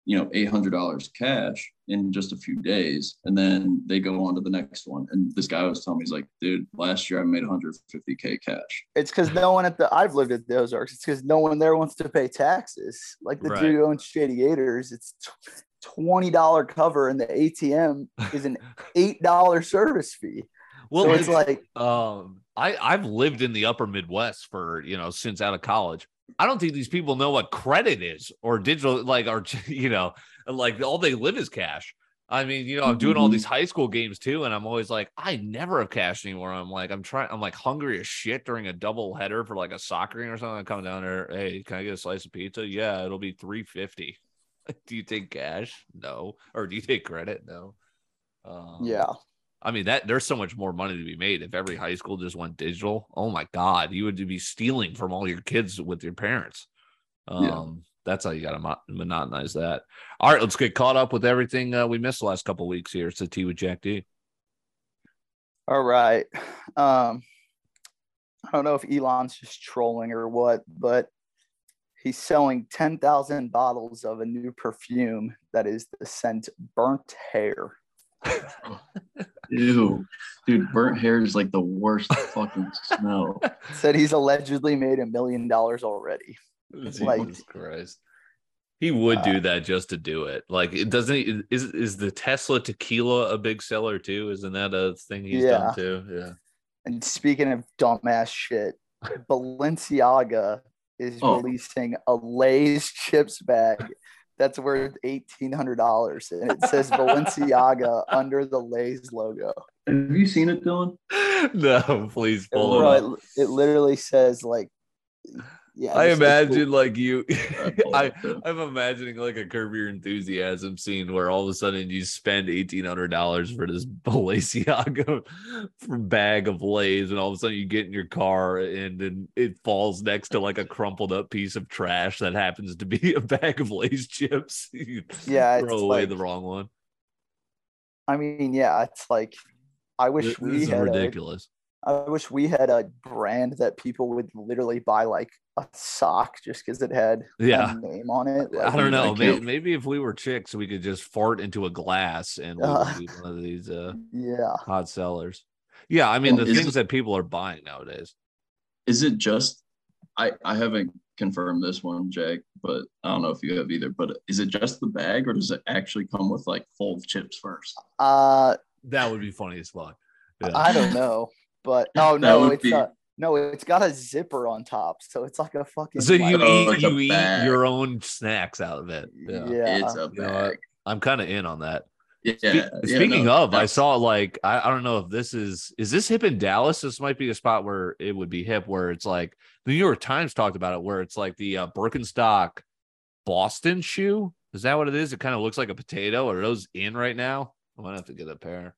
you know, $800 cash in just a few days. And then they go on to the next one. And this guy was telling me, he's like, dude, last year I made $150K cash. It's because no one I've lived at the Ozarks. It's because no one there wants to pay taxes. Like the dude who owns Shady Gators, it's $20 cover and the ATM is an $8 service fee. Well, so it's like, I've lived in the upper Midwest for, you know, since out of college. I don't think these people know what credit is or digital, like, or, you know, like all they live is cash. I mean, you know, I'm doing all these high school games too. And I'm always like, I never have cash anymore. I'm like hungry as shit during a double header for like a soccer game or something. I come down there. Hey, can I get a slice of pizza? Yeah, it'll be $3.50. Do you take cash? No. Or do you take credit? No. I mean, that there's so much more money to be made if every high school just went digital. Oh my God, you would be stealing from all your kids with your parents. That's how you got to monetize that. All right, let's get caught up with everything we missed the last couple of weeks here. It's the Tea with Jack D. All right. I don't know if Elon's just trolling or what, but he's selling 10,000 bottles of a new perfume that is the scent burnt hair. Ew, dude, burnt hair is like the worst fucking smell. Said he's allegedly made $1 million already. Jesus Christ. He would do that just to do it. Like, it doesn't. Is the Tesla tequila a big seller too? Isn't that a thing he's done too? Yeah. And speaking of dumbass shit, Balenciaga is releasing a Lay's chips bag that's worth $1,800, and it says Balenciaga under the Lay's logo. Have you seen it, Dylan? No, please pull it up. It literally says like. Yeah, I imagine like you I'm imagining like a Curb Your Enthusiasm scene where all of a sudden you spend $1,800 for this Balenciaga bag of Lay's, and all of a sudden you get in your car and then it falls next to like a crumpled up piece of trash that happens to be a bag of Lay's chips. Yeah, throw away like, the wrong one. I mean, yeah, it's like I wish this we is had ridiculous. I wish we had a brand that people would literally buy like a sock just because it had a name on it. Like, I don't know. Maybe if we were chicks, we could just fart into a glass and we would be one of these hot sellers. Yeah, I mean, the things that people are buying nowadays. Is it just – I haven't confirmed this one, Jack, but I don't know if you have either. But is it just the bag or does it actually come with like full chips first? That would be funny as fuck. Yeah. I don't know. But it's got a zipper on top, so it's like a fucking. So you eat your own snacks out of it. Yeah, it's a bag. You know, I'm kind of in on that. Yeah. Speaking of, I saw like I don't know if this is this hip in Dallas. This might be a spot where it would be hip, where it's like the New York Times talked about it, where it's like the Birkenstock Boston shoe. Is that what it is? It kind of looks like a potato. Are those in right now? I'm gonna have to get a pair.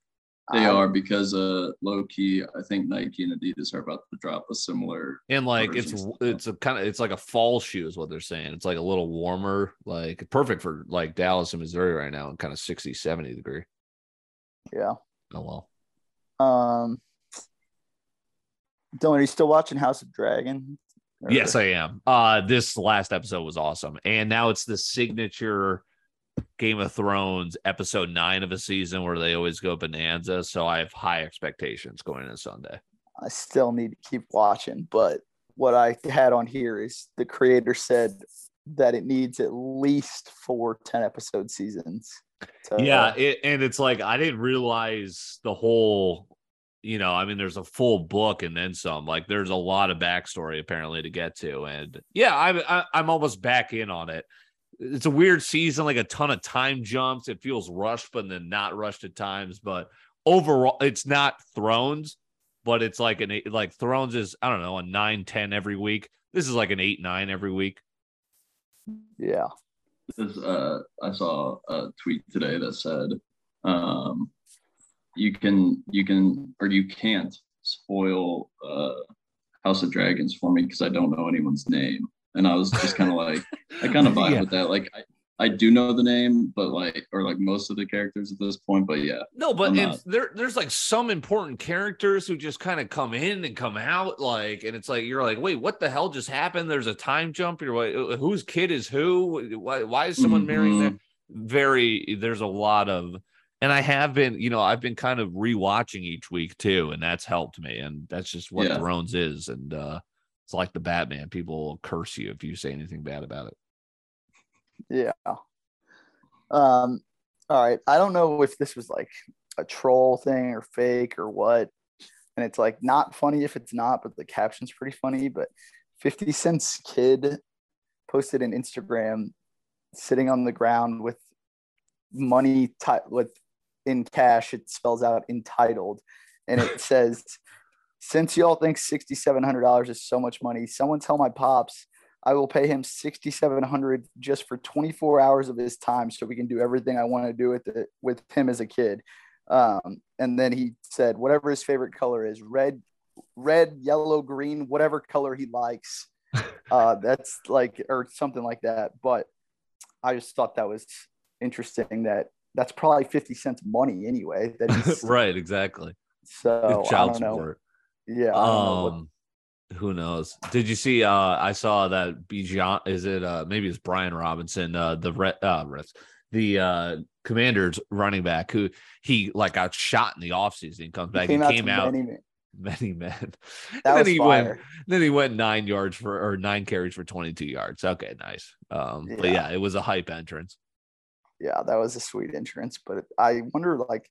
They are because low-key, I think Nike and Adidas are about to drop a similar. And like it's like a fall shoe is what they're saying. It's like a little warmer, like perfect for like Dallas and Missouri right now, and kind of 60, 70 degree. Yeah. Oh well. Dylan, are you still watching House of Dragon? Or... Yes, I am. This last episode was awesome. And now it's the signature Game of Thrones episode 9 of a season where they always go bonanza, so I have high expectations going into Sunday. I still need to keep watching, but what I had on here is the creator said that it needs at least 4 10-episode seasons. So, and it's like I didn't realize the whole, you know, I mean, there's a full book and then some. Like there's a lot of backstory apparently to get to, and yeah, I'm almost back in on it. It's a weird season, like a ton of time jumps. It feels rushed, but then not rushed at times. But overall, it's not Thrones, but it's like Thrones is, I don't know, a 9-10 every week. This is like an 8-9 every week. Yeah. This is, I saw a tweet today that said, you can't spoil House of Dragons for me because I don't know anyone's name. And I was just kind of like, I kind of vibe with that. Like, I do know the name, but like, or like most of the characters at this point, but yeah. No, but there's like some important characters who just kind of come in and come out. Like, and it's like, you're like, wait, what the hell just happened? There's a time jump. You're like, whose kid is who? Why is someone marrying them? There's a lot of, and I have been, you know, I've been kind of rewatching each week too. And that's helped me. And that's just what Thrones is. And, it's like the Batman. People will curse you if you say anything bad about it. Yeah. All right. I don't know if this was like a troll thing or fake or what. And it's like not funny if it's not, but the caption's pretty funny. But 50 Cent's kid posted an Instagram sitting on the ground with money in cash. It spells out entitled. And it says... Since y'all think $6,700 is so much money, someone tell my pops I will pay him $6,700 just for 24 hours of his time so we can do everything I want to do with him as a kid. And then he said whatever his favorite color is, red, yellow, green, whatever color he likes. That's like or something like that. But I just thought that was interesting that that's probably 50 cents money anyway. That he's, right, exactly. So it's child support. Yeah. Who knows? Did you see? I saw that Bijan. Is it? Maybe it's Brian Robinson. The Commanders running back who he like got shot in the offseason. Comes back. He came out. many men. That was fire. Then he went 9 yards for, or 9 carries for 22 yards. Okay, nice. But yeah, it was a hype entrance. Yeah, that was a sweet entrance. But I wonder, like,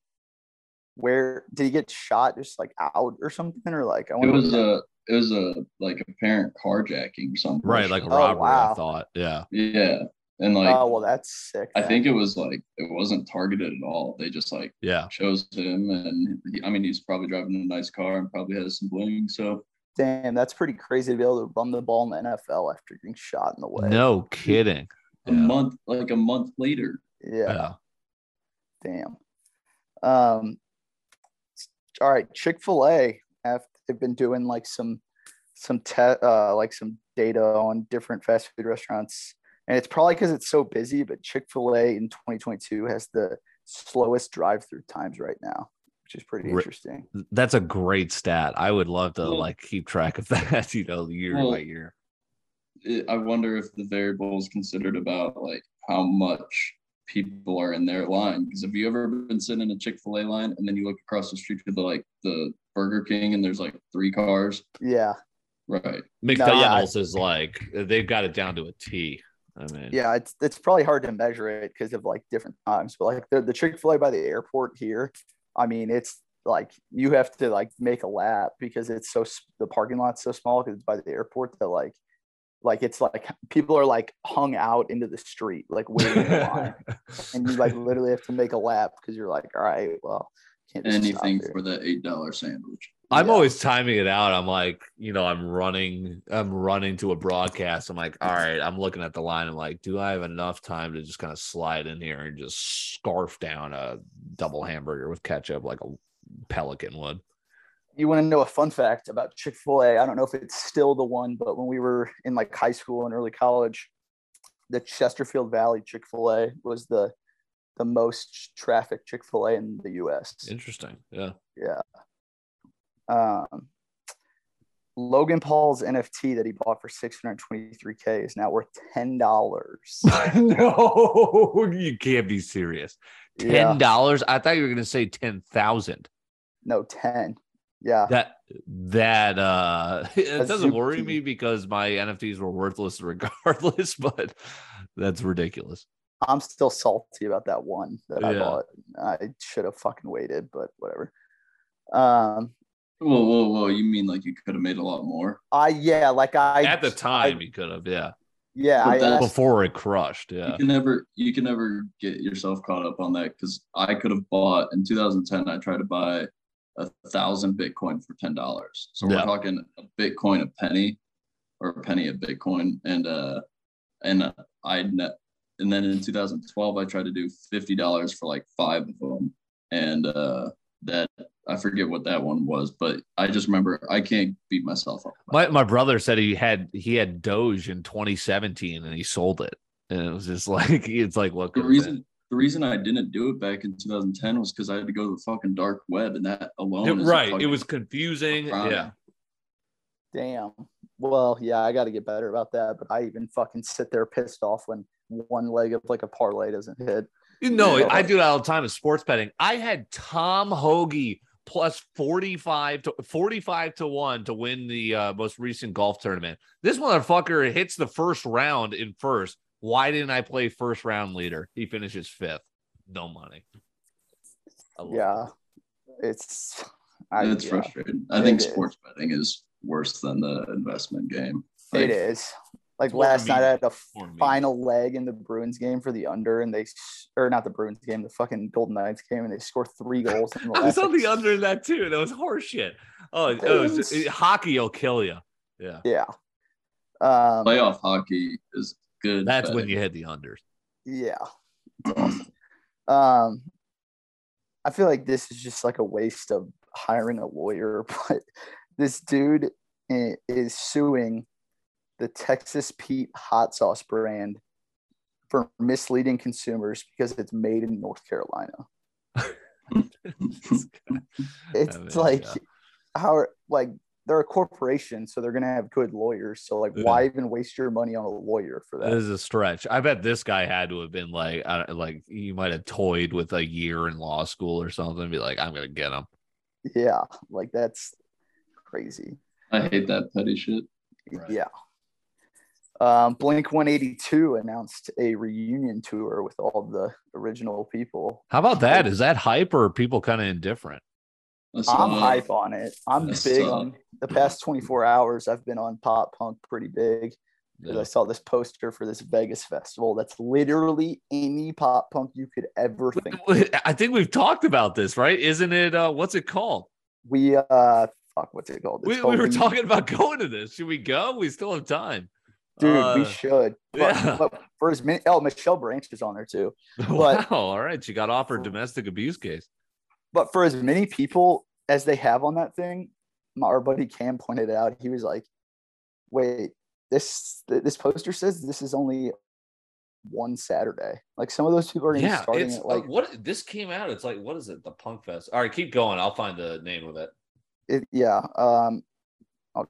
where did he get shot? Just like out or something, or like I wonder. It was a like apparent carjacking or something. Right, like a robbery. Oh, wow. I thought. Yeah. Yeah. And like, oh well, that's sick. I think it was like it wasn't targeted at all. They just like chose him, and he, I mean, he's probably driving a nice car and probably has some bling. So damn, that's pretty crazy to be able to run the ball in the NFL after getting shot in the leg. No kidding. A month later. Yeah. Damn. All right, Chick-fil-A. They've been doing like some data on different fast food restaurants. And it's probably because it's so busy, but Chick-fil-A in 2022 has the slowest drive-through times right now, which is pretty interesting. That's a great stat. I would love to like keep track of that, you know, year by year. I wonder if the variable is considered about like how much people are in their line. Because have you ever been sitting in a Chick-fil-A line and then you look across the street to the like the Burger King and there's like 3 cars? Yeah. Right. McDonald's is like they've got it down to a T. I mean, yeah, it's probably hard to measure it because of like different times, but like the Chick-fil-A by the airport here, I mean, it's like you have to like make a lap because it's so the parking lot's so small because it's by the airport that like it's like people are like hung out into the street like waiting in line, and you like literally have to make a lap because you're like, all right, well, can't anything for the $8 sandwich. I'm always timing it out. I'm like, you know, I'm running to a broadcast. I'm like, all right, I'm looking at the line. I'm like, do I have enough time to just kind of slide in here and just scarf down a double hamburger with ketchup like a pelican would? You want to know a fun fact about Chick-fil-A? I don't know if it's still the one, but when we were in like high school and early college, the Chesterfield Valley Chick-fil-A was the most trafficked Chick-fil-A in the U.S. Interesting. Yeah. Yeah. Logan Paul's NFT that he bought for $623K is now worth $10. No, you can't be serious. $10? Yeah. I thought you were gonna say 10,000. No, 10. Yeah. That it doesn't worry me because my NFTs were worthless regardless, but that's ridiculous. I'm still salty about that one that I bought. I should have fucking waited, but whatever. Whoa! You mean like you could have made a lot more? You could have, yeah. Before it crushed, yeah. You can never get yourself caught up on that because I could have bought in 2010. I tried to buy 1,000 Bitcoin for $10. So we're talking a Bitcoin a penny, or a penny a Bitcoin, and then in 2012 I tried to do $50 for like 5 of them, and that. I forget what that one was, but I just remember I can't beat myself up. My brother said he had Doge in 2017 and he sold it, and it was just like it's like what the reason I didn't do it back in 2010 was because I had to go to the fucking dark web, and that alone it was confusing. Yeah. Damn. Well, yeah, I got to get better about that, but I even fucking sit there pissed off when one leg of like a parlay doesn't hit. You know, I do that all the time with sports betting. I had Tom Hoagie plus 45 to 1 to win the most recent golf tournament. This motherfucker hits the first round in first. Why didn't I play first round leader? He finishes 5th. No money. It's frustrating. I think sports betting is worse than the investment game. Like, it is. Like last night, I had a final leg in the Bruins game for the under, and the fucking Golden Knights game, and they scored 3 goals. In the I was on the under in that too. That was horseshit. Oh, hockey will kill you. Yeah. Yeah. Playoff hockey is good. That's when you hit the unders. Yeah. Awesome. I feel like this is just like a waste of hiring a lawyer, but this dude is suing the Texas Pete hot sauce brand for misleading consumers because it's made in North Carolina. How like they're a corporation, so they're going to have good lawyers. So like, why even waste your money on a lawyer for that? That is a stretch. I bet this guy had to have been like, you might've toyed with a year in law school or something. Be like, I'm going to get him. Yeah. Like that's, crazy. I hate that petty shit. Right. Yeah. Blink 182 announced a reunion tour with all the original people. How about that? Is that hype or are people kind of indifferent? I'm hype on it. I'm big on the past 24 hours. I've been on pop punk pretty big. Yeah. I saw this poster for this Vegas festival that's literally any pop punk you could ever think of. I think we've talked about this, right? Isn't it? What's it called? What's it called? We were talking about going to this. Should we go? We still have time. Dude, we should. But for as many, Michelle Branch is on there too. But, wow. All right. She got offered domestic abuse case. But for as many people as they have on that thing, our buddy Cam pointed out, he was like, wait, this poster says this is only one Saturday. Like some of those people are starting at like what this came out. It's like, what is it? The Punk Fest. All right, keep going. I'll find the name of it.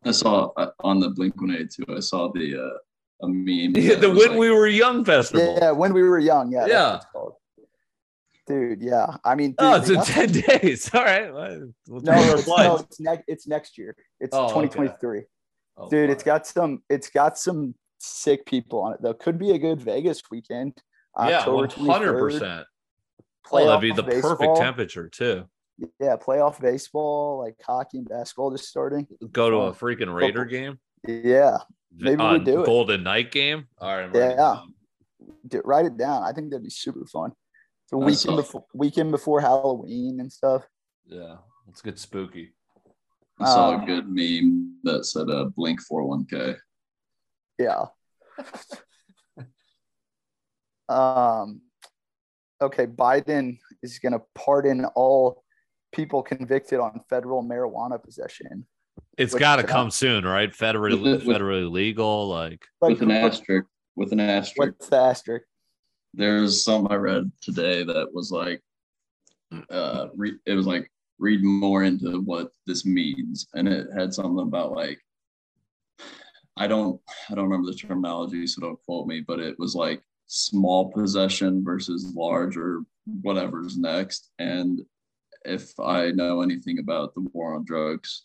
I saw on the Blink 182. I saw a meme. Yeah, the When We Were Young festival. Yeah, When We Were Young. Yeah. Yeah. Dude, yeah. I mean, it's in 10 days. All right. We'll it's next year. It's 2023. Okay. Oh, dude, it's got some sick people on it though. Could be a good Vegas weekend. Yeah, 100%. That'd be the baseball. Perfect temperature too. Yeah, playoff baseball, like hockey and basketball just starting. Go to a freaking Raider game. Yeah, maybe we do it. Golden Knight game. All right. Yeah, write it down. I think that'd be super fun. It's a weekend before Halloween and stuff. Yeah, let's get spooky. I saw a good meme that said Blink 401k. Yeah. Okay, Biden is going to pardon all people convicted on federal marijuana possession. It's got to come soon, right? Federally legal, with an asterisk. With an asterisk. What's the asterisk? There's something I read today that was like, it was like, read more into what this means, and it had something about like I don't remember the terminology, so don't quote me, but it was like small possession versus large or whatever's next. And if I know anything about the war on drugs,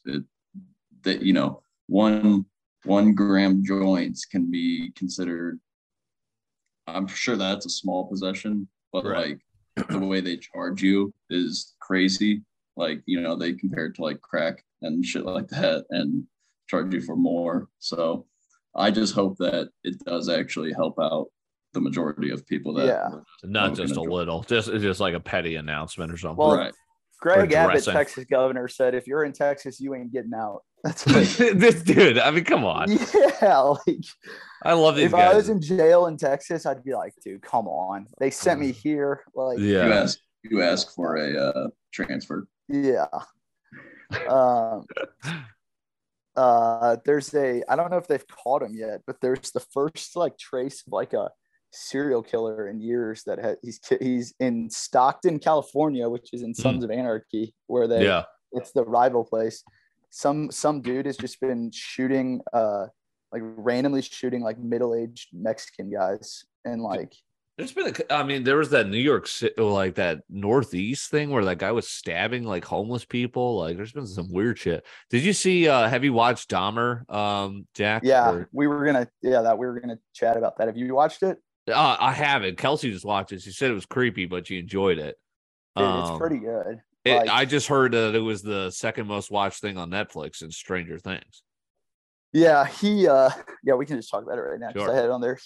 one gram joints can be considered, I'm sure that's a small possession, but right. Like the way they charge you is crazy. Like, they compare it to like crack and shit like that and charge you for more. So I just hope that it does actually help out the majority of people that not just a little, just like a petty announcement or something. Well, right. Greg Abbott, Texas governor, said, if you're in Texas, you ain't getting out. That's this dude. I mean, come on. Yeah. Like, I love these guys. If I was in jail in Texas, I'd be like, dude, come on. They sent me here. Like, yeah. You ask for a transfer. Yeah. There's I don't know if they've caught him yet, but there's the first like trace of like a serial killer in years that he's in Stockton, California, which is in Sons of Anarchy, where it's the rival place. Some dude has just been shooting, randomly shooting like middle-aged Mexican guys and like. There's been there was that New York City, like that Northeast thing where that guy was stabbing like homeless people. Like there's been some weird shit. Did you see, have you watched Dahmer, Jack? Yeah, we were going to chat about that. Have you watched it? I haven't. Kelsey just watched it. She said it was creepy, but she enjoyed it. Dude, it's pretty good. I just heard that it was the second most watched thing on Netflix since Stranger Things. Yeah, we can just talk about it right now because I had it on there.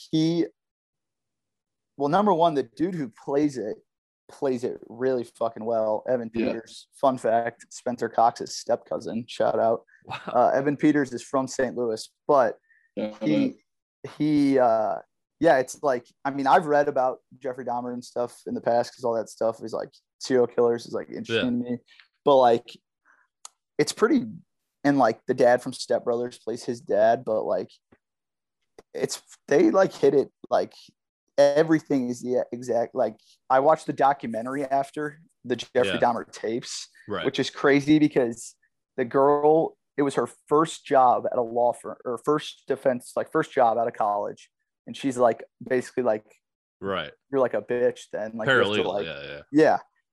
Well, number one, the dude who plays it really fucking well. Evan Peters, fun fact, Spencer Cox's step-cousin, shout out. Wow. Evan Peters is from St. Louis, but it's like, I mean, I've read about Jeffrey Dahmer and stuff in the past because all that stuff is like serial killers is like interesting to me, but like, it's pretty, and like the dad from Step Brothers plays his dad, but like, they like hit it like, everything is the exact, like I watched the documentary after the Jeffrey Dahmer tapes, which is crazy because the girl, it was her first job at a law firm or first job out of college. And she's like, basically like, right. You're like a bitch then. Like, paralegal.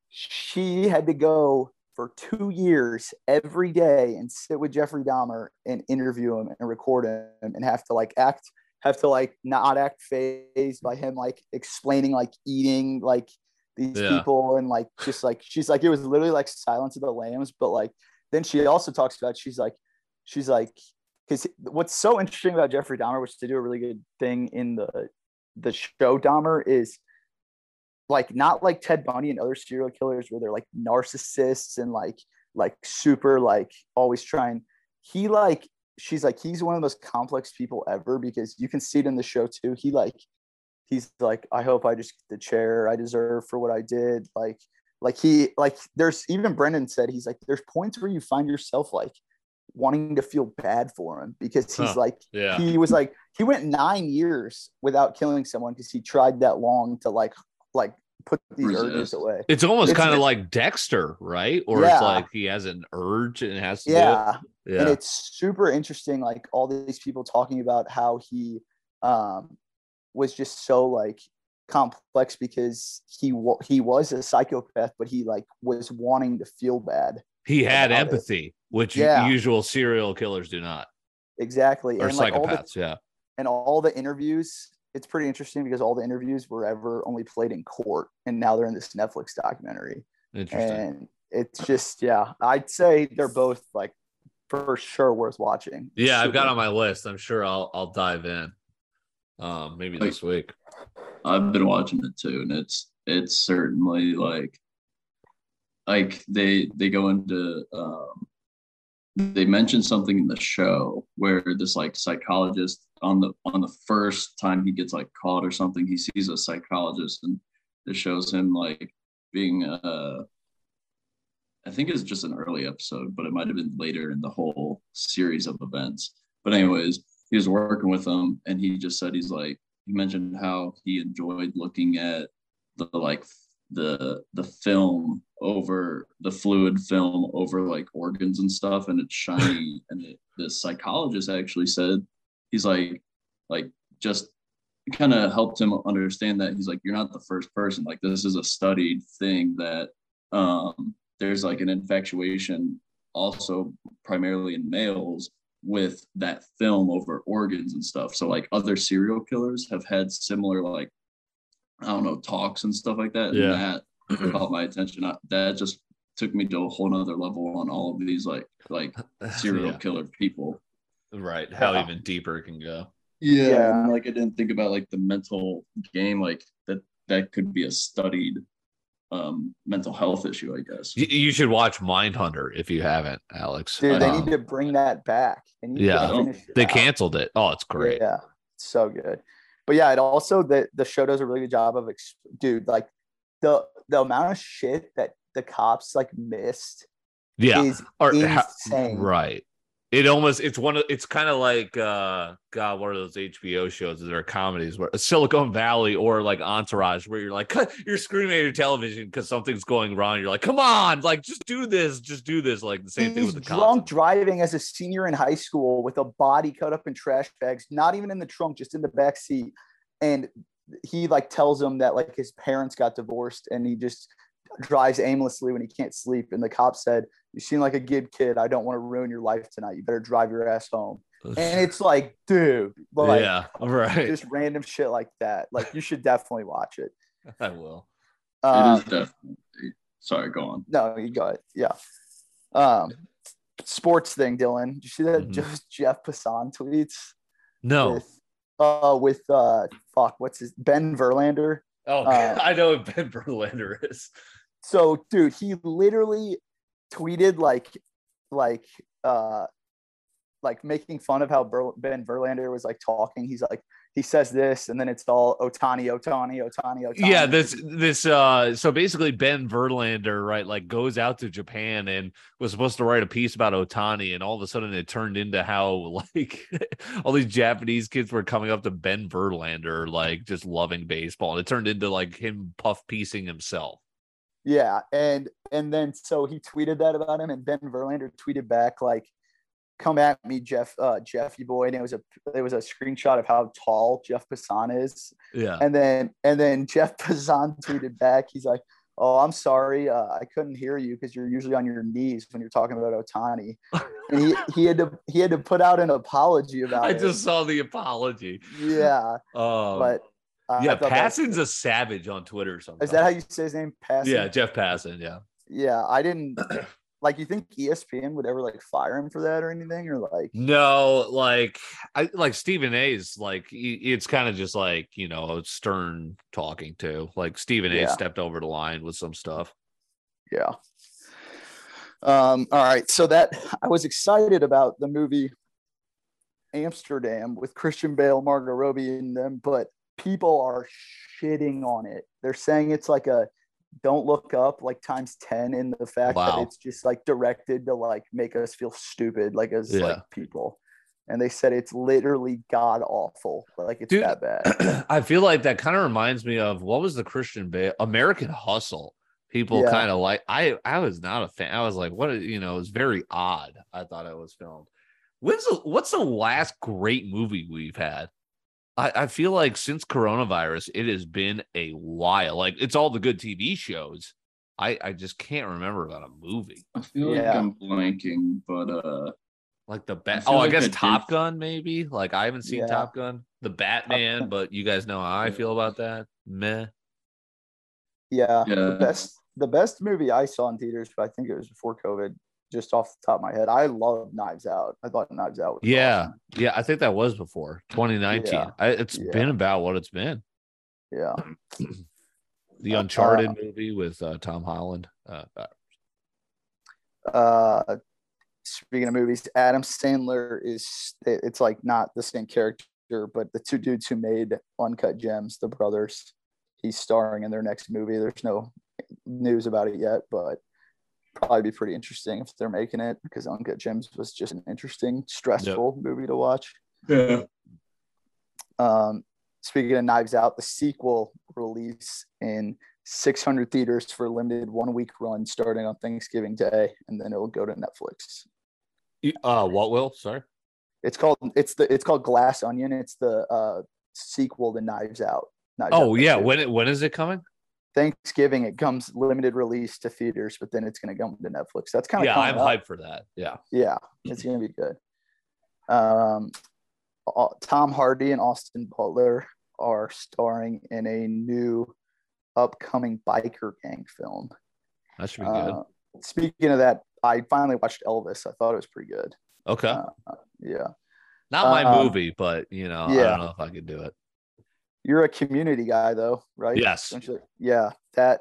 She had to go for 2 years every day and sit with Jeffrey Dahmer and interview him and record him and have to not act phased by him, like explaining, like eating, like these people. And like, just like, she's like, it was literally like Silence of the Lambs. But like, then she also talks about, she's like, because what's so interesting about Jeffrey Dahmer, which they do a really good thing in the show Dahmer, is like, not like Ted Bundy and other serial killers where they're like narcissists and like super, like always trying. He like, she's like, he's one of the most complex people ever, because you can see it in the show too. He's like, I hope I just get the chair I deserve for what I did. Like there's, even Brendan said, he's like, there's points where you find yourself like wanting to feel bad for him, because he's he was like, he went 9 years without killing someone because he tried that long to like put these urges away. It's almost kind of like Dexter, right? Or it's like he has an urge and has to do it. Yeah. And it's super interesting, like all these people talking about how he was just so like complex, because he was a psychopath, but he like was wanting to feel bad. He had empathy, which usual serial killers do not. Exactly. Or and, psychopaths, and all the interviews, it's pretty interesting because all the interviews were ever only played in court, and now they're in this Netflix documentary. Interesting. And it's just, I'd say they're both like for sure worth watching. Yeah, I've got on my list. I'm sure I'll dive in. Maybe this week. I've been watching it too, and it's certainly like they go into they mentioned something in the show where this like psychologist on the first time he gets like called or something, he sees a psychologist, and it shows him like being I think it's just an early episode, but it might have been later in the whole series of events. But anyways, he was working with him, and he just said, he mentioned how he enjoyed looking at the film over the fluid film over like organs and stuff, and it's shiny. And the psychologist actually said, he's like just kind of helped him understand that he's like, you're not the first person. Like, this is a studied thing that there's like an infatuation also primarily in males with that film over organs and stuff. So like other serial killers have had similar, like, I don't know, talks and stuff like that. Yeah. And that caught my attention. That just took me to a whole nother level on all of these like serial killer people. Right. How even deeper it can go. Yeah. And like, I didn't think about like the mental game, like that could be a studied mental health issue, I guess. You should watch Mindhunter if you haven't, Alex. Dude, they need to bring that back. They canceled it. Oh, it's great. Yeah. It's so good. But yeah, it also, the show does a really good job of, dude, like the amount of shit that the cops like missed. Yeah. Is insane. Right. It almost, it's kind of like, God, what are those HBO shows? There are comedies where Silicon Valley or like Entourage, where you're like, you're screaming at your television because something's going wrong. You're like, come on, like, just do this. Like the same thing with the cops. Drunk driving as a senior in high school with a body cut up in trash bags, not even in the trunk, just in the back seat. And he like tells him that like his parents got divorced, and he just drives aimlessly when he can't sleep, and the cop said, you seem like a good kid, I don't want to ruin your life tonight, you better drive your ass home. And it's like, dude, like, yeah, right, just random shit like that. Like, you should definitely watch it. I will. Sorry, go on. No, you got it. Yeah. Sports thing, Dylan, did you see that? Mm-hmm. Jeff Passan tweets with what's his, Ben Verlander. Oh, I know what Ben Verlander is. So, dude, he literally tweeted like making fun of how Ben Verlander was like talking. He's like, he says this, and then it's all Otani. Yeah, so basically Ben Verlander, right, like goes out to Japan and was supposed to write a piece about Otani, and all of a sudden it turned into how like all these Japanese kids were coming up to Ben Verlander, like just loving baseball, and it turned into like him puff piecing himself. Yeah, and then so he tweeted that about him, and Ben Verlander tweeted back like, come at me, Jeff, you boy. And it was a screenshot of how tall Jeff Passan is. Yeah. And then Jeff Passan tweeted back. He's like, oh, I'm sorry, I couldn't hear you because you're usually on your knees when you're talking about Otani. And he had to put out an apology about it. I just saw the apology. Yeah. But yeah, Passan's a savage on Twitter sometimes. Is that how you say his name? Passan? Yeah, Jeff Passan, yeah. Yeah, I didn't like, you think ESPN would ever like fire him for that or anything, or like, no, like I like Stephen A's, like it's kind of just like, you know, Stern talking to, like, Stephen A stepped over the line with some stuff. Yeah. All right. So that, I was excited about the movie Amsterdam with Christian Bale, Margot Robbie in them, but people are shitting on it. They're saying it's like a Don't Look Up, like times 10, in the fact that it's just like directed to like make us feel stupid, like as like people. And they said it's literally god awful, like it's that bad. I feel like that kind of reminds me of, what was the Christian Bale, American Hustle? People kind of like, I was not a fan. I was like, what, you know, it was very odd. I thought it was filmed. What's the last great movie we've had? I feel like since coronavirus, it has been a while. Like, it's all the good TV shows. I just can't remember about a movie. I feel like I'm blanking, but like the bat. Oh, I guess Top Gun, maybe. Like, I haven't seen Top Gun, the Batman, but you guys know how I feel about that. Meh. Yeah. The best movie I saw in theaters, but I think it was before COVID. Just off the top of my head, I love Knives Out. I thought Knives Out was awesome. Yeah, I think that was before 2019. Yeah. It's been about what it's been. Yeah. The Uncharted movie with Tom Holland. Speaking of movies, Adam Sandler it's like not the same character, but the two dudes who made Uncut Gems, the brothers, he's starring in their next movie. There's no news about it yet, but probably be pretty interesting if they're making it, because Uncut Gems was just an interesting, stressful movie to watch. Yeah. Speaking of Knives Out, the sequel release in 600 theaters for a limited 1-week run starting on Thanksgiving Day, and then it'll go to Netflix. What will? Sorry. It's called Glass Onion. It's the sequel to Knives Out. When is it coming? Thanksgiving, it comes limited release to theaters, but then it's going to come to Netflix. That's kind of I'm hyped for that. Yeah, it's going to be good. Tom Hardy and Austin Butler are starring in a new upcoming biker gang film. That should be good. Speaking of that, I finally watched Elvis. I thought it was pretty good. Okay. Yeah. Not my movie, but you know, I don't know if I could do it. You're a Community guy, though, right? Yes. Yeah, that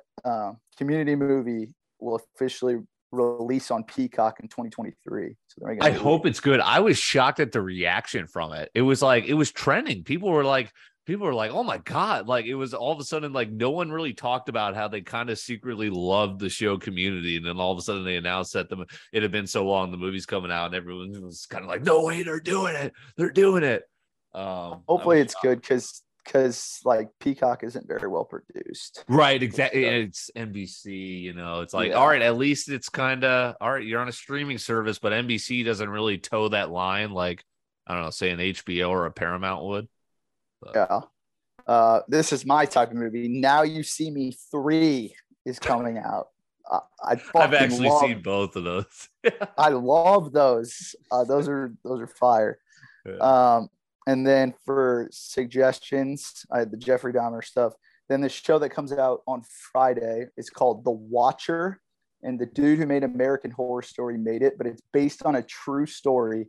Community movie will officially release on Peacock in 2023. So I hope it's good. I was shocked at the reaction from it. It was like, it was trending. People were like, oh my God. Like, it was all of a sudden, like, no one really talked about how they kind of secretly loved the show Community. And then all of a sudden they announced that it had been so long, the movie's coming out, and everyone was kind of like, no way, they're doing it. They're doing it. Hopefully it's good, because like Peacock isn't very well produced, right? Exactly. So, it's NBC, you know, it's like, all right, at least it's kind of, all right, you're on a streaming service, but NBC doesn't really toe that line, like, I don't know, say an HBO or a Paramount would. But. Yeah. This is my type of movie. Now You See Me 3 is coming out. I've actually seen both of those. I love those. Those are fire. Yeah. And then for suggestions, I had the Jeffrey Dahmer stuff. Then the show that comes out on Friday is called The Watcher. And the dude who made American Horror Story made it, but it's based on a true story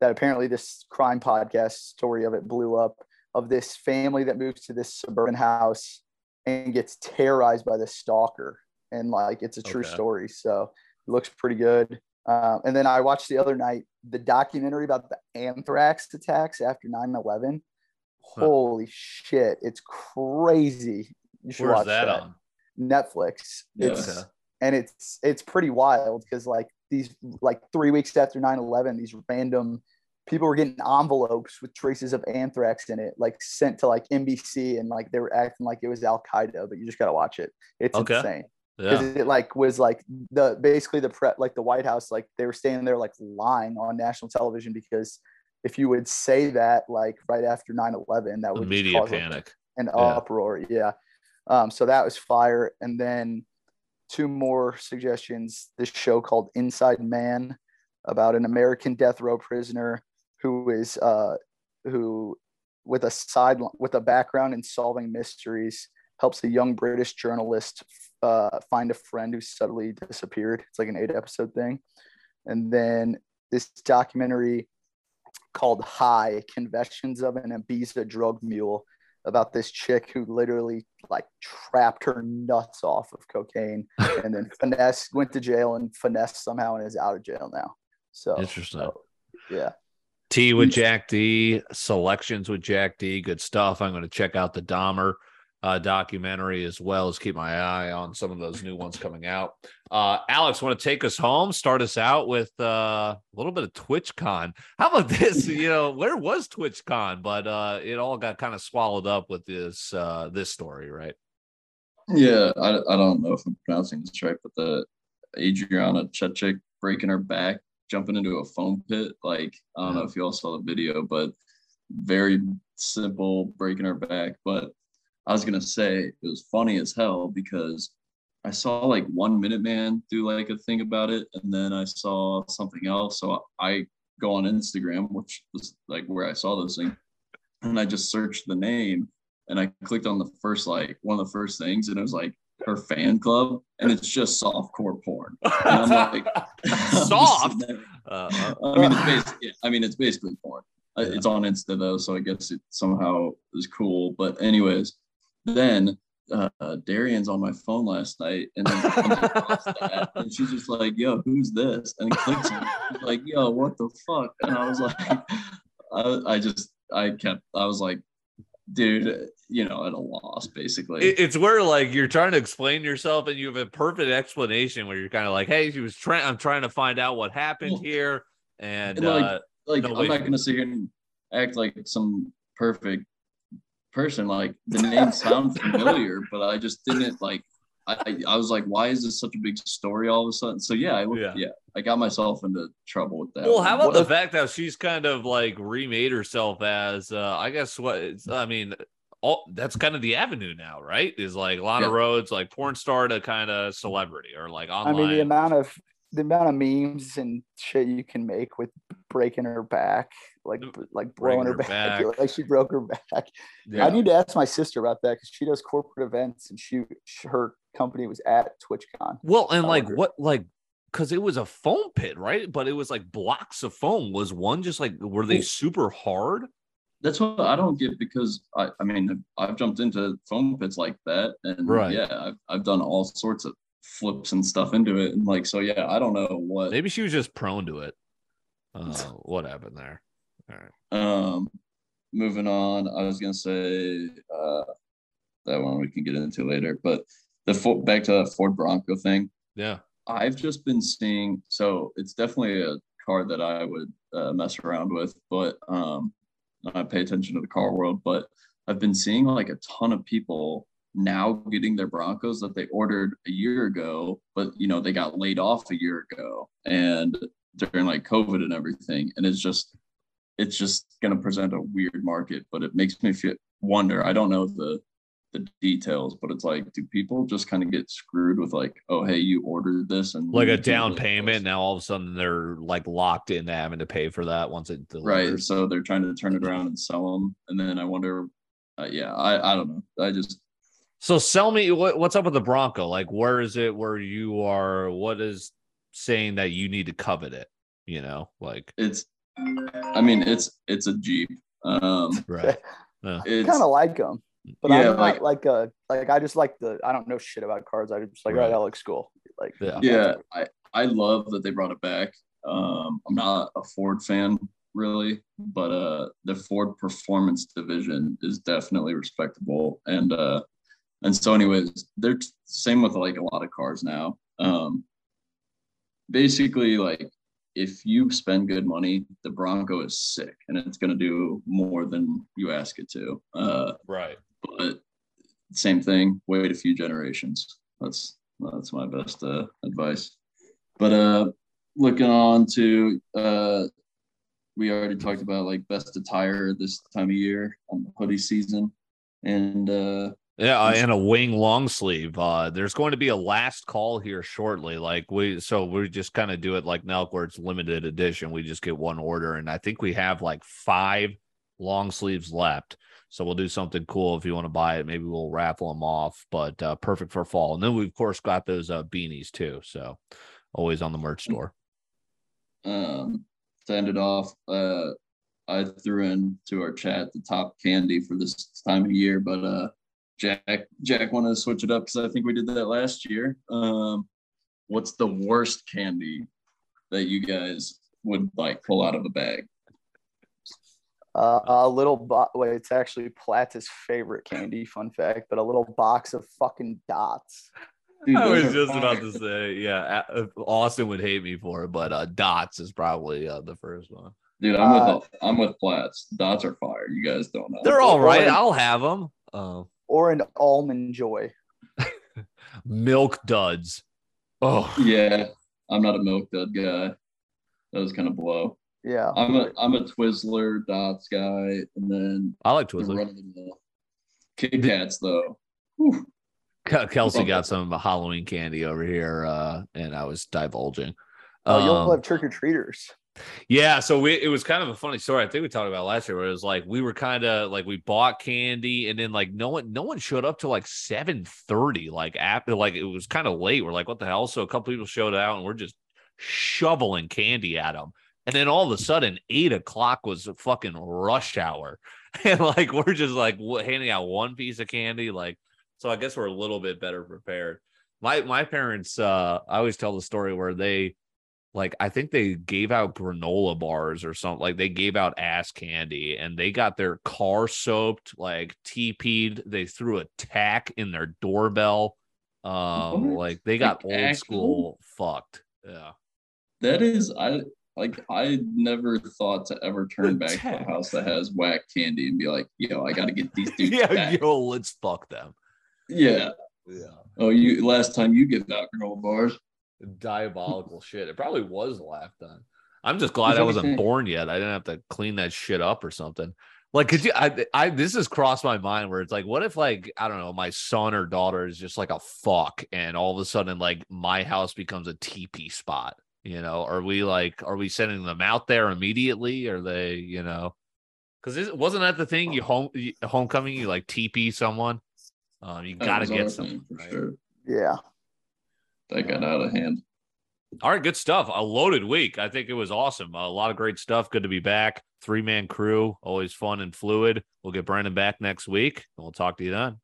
that apparently this crime podcast story of it blew up, of this family that moves to this suburban house and gets terrorized by the stalker. And like, it's a true story. So it looks pretty good. And then I watched the other night the documentary about the anthrax attacks after 9/11. Holy shit, it's crazy. You should watch that on Netflix. And it's pretty wild, because like these, like 3 weeks after 9/11, these random people were getting envelopes with traces of anthrax in it, like sent to like NBC, and like they were acting like it was Al Qaeda, but you just gotta watch it. It's insane. Because it like was like the basically the prep, like the White House, like they were standing there like lying on national television, because if you would say that like right after 9/11, that would media panic, an uproar. So that was fire. And then two more suggestions. This show called Inside Man, about an American death row prisoner who is with a background in solving mysteries, helps a young British journalist find a friend who suddenly disappeared. It's like an 8-episode thing. And then this documentary called High, Confessions of an Ibiza Drug Mule, about this chick who literally like trapped her nuts off of cocaine and then went to jail and finessed somehow and is out of jail now. So interesting. Yeah. Tea with Jack D, Selections with Jack D. Good stuff. I'm going to check out the Dahmer documentary as well as keep my eye on some of those new ones coming out. Alex, want to take us home? Start us out with a little bit of TwitchCon. How about this? You know, where was TwitchCon? But it all got kind of swallowed up with this this story, right? Yeah, I don't know if I'm pronouncing this right, but the Adriana Chechik breaking her back, jumping into a foam pit. Like, I don't know if you all saw the video, but very simple, breaking her back. But I was going to say it was funny as hell because I saw like One Minute Man do like a thing about it. And then I saw something else. So I go on Instagram, which was like where I saw this thing. And I just searched the name and I clicked on the first, like one of the first things. And it was like her fan club. And it's just softcore porn. And I'm like, soft. It's basically porn. Yeah. It's on Insta though. So I guess it somehow is cool. But anyways, then Darian's on my phone last night and then that, and she's just like, yo, who's this? And clicks on it, like, yo, what the fuck? And I was like, I was like, dude, you know, at a loss basically. It's where like you're trying to explain yourself and you have a perfect explanation where you're kind of like, hey, she was I'm trying to find out what happened here. And I'm not gonna sit here and act like some perfect person. Like the name sounds familiar, but I just didn't like. I was like, why is this such a big story all of a sudden? So I got myself into trouble with that. Well, how about the fact that she's kind of like remade herself as that's kind of the avenue now, right? Is like Lana Rhodes, like porn star to kind of celebrity or like online. I mean, the amount of memes and shit you can make with breaking her back, like blowing her back, like she broke her back. Yeah. I need to ask my sister about that because she does corporate events and her company was at TwitchCon. Well, and because it was a foam pit, right? But it was like blocks of foam. Was one just like, were they super hard? That's what I don't get because I've jumped into foam pits like that, and I've done all sorts of flips and stuff into it, and like, so yeah, I don't know what. Maybe she was just prone to it. What happened there? All right. Moving on, I was gonna say that one we can get into later, but back to the Ford Bronco thing. Yeah, I've just been seeing. So it's definitely a car that I would mess around with, but I pay attention to the car world. But I've been seeing like a ton of people now getting their Broncos that they ordered a year ago, but you know, they got laid off a year ago and during like COVID and everything. And it's just going to present a weird market, but it makes me wonder. I don't know the details, but it's like, do people just kind of get screwed with like, oh, hey, you ordered this and like a down payment. Now all of a sudden they're like locked into having to pay for that once it delivers. Right. So they're trying to turn it around and sell them. And then I wonder, I don't know. I just, so sell me what's up with the Bronco? Like, where is it where you are? What is saying that you need to covet it? You know, like it's a Jeep. Right. I kind of like them, but yeah, I'm not I just like I don't know shit about cars. I just like, right, that looks cool. Like, yeah. I love that they brought it back. I'm not a Ford fan really, but the Ford Performance division is definitely respectable. And so anyways, they're same with like a lot of cars now. Basically, like if you spend good money, the Bronco is sick and it's going to do more than you ask it to. Right. But same thing, wait a few generations. That's my best advice. But looking on to we already talked about like best attire this time of year on the hoodie season. And Yeah, and a wing long sleeve. There's going to be a last call here shortly. So we just kind of do it like Nelk, where it's limited edition. We just get one order, and I think we have like 5 long sleeves left. So we'll do something cool if you want to buy it. Maybe we'll raffle them off, but perfect for fall. And then we of course got those beanies too. So always on the merch store. To end it off, I threw into our chat the top candy for this time of year, but Jack wanted to switch it up because I think we did that last year. What's the worst candy that you guys would like pull out of a bag? It's actually Platt's favorite candy, fun fact, but a little box of fucking dots. Dude, I was just about to say, yeah, Austin would hate me for it, but dots is probably the first one. Dude, I'm with Platt's. Dots are fire. You guys don't know. They're all right. I'll have them. Or an Almond Joy. Milk Duds. Oh yeah, I'm not a Milk Dud guy. That was kind of blow. Yeah, I'm a Twizzler Dots guy, and then I like Twizzler. Kit Kats though. Whew. Kelsey got some Halloween candy over here, and I was divulging. Oh, you'll have trick or treaters. Yeah, so it was kind of a funny story. I think we talked about it last year, where it was like we were kind of like we bought candy, and then like no one showed up till like 7:30. Like after, like it was kind of late. We're like, what the hell? So a couple people showed out, and we're just shoveling candy at them. And then all of a sudden, 8 o'clock was a fucking rush hour, and like we're just like handing out one piece of candy. Like, so I guess we're a little bit better prepared. My parents, I always tell the story where they. Like, I think they gave out granola bars or something. Like, they gave out ass candy, and they got their car soaked, like, TP'd. They threw a tack in their doorbell. Like, they got like old school fucked. Yeah. That is, I never thought to ever turn back to a house that has whack candy and be like, yo, I got to get these dudes back. Yo, let's fuck them. Yeah. Yeah. Oh, you last time you gave out granola bars. Diabolical shit. It probably was the last time. I'm just glad I wasn't born yet. I didn't have to clean that shit up or something. Like, could you? I this has crossed my mind where it's like, what if, like, I don't know, my son or daughter is just like a fuck, and all of a sudden, like, my house becomes a teepee spot. You know, are we sending them out there immediately? Are they, you know? Because wasn't that the thing? Homecoming, you like teepee someone. You gotta get some. Right? Sure. Yeah. That got out of hand. All right, good stuff. A loaded week. I think it was awesome. A lot of great stuff. Good to be back. 3-man crew, always fun and fluid. We'll get Brandon back next week, and we'll talk to you then.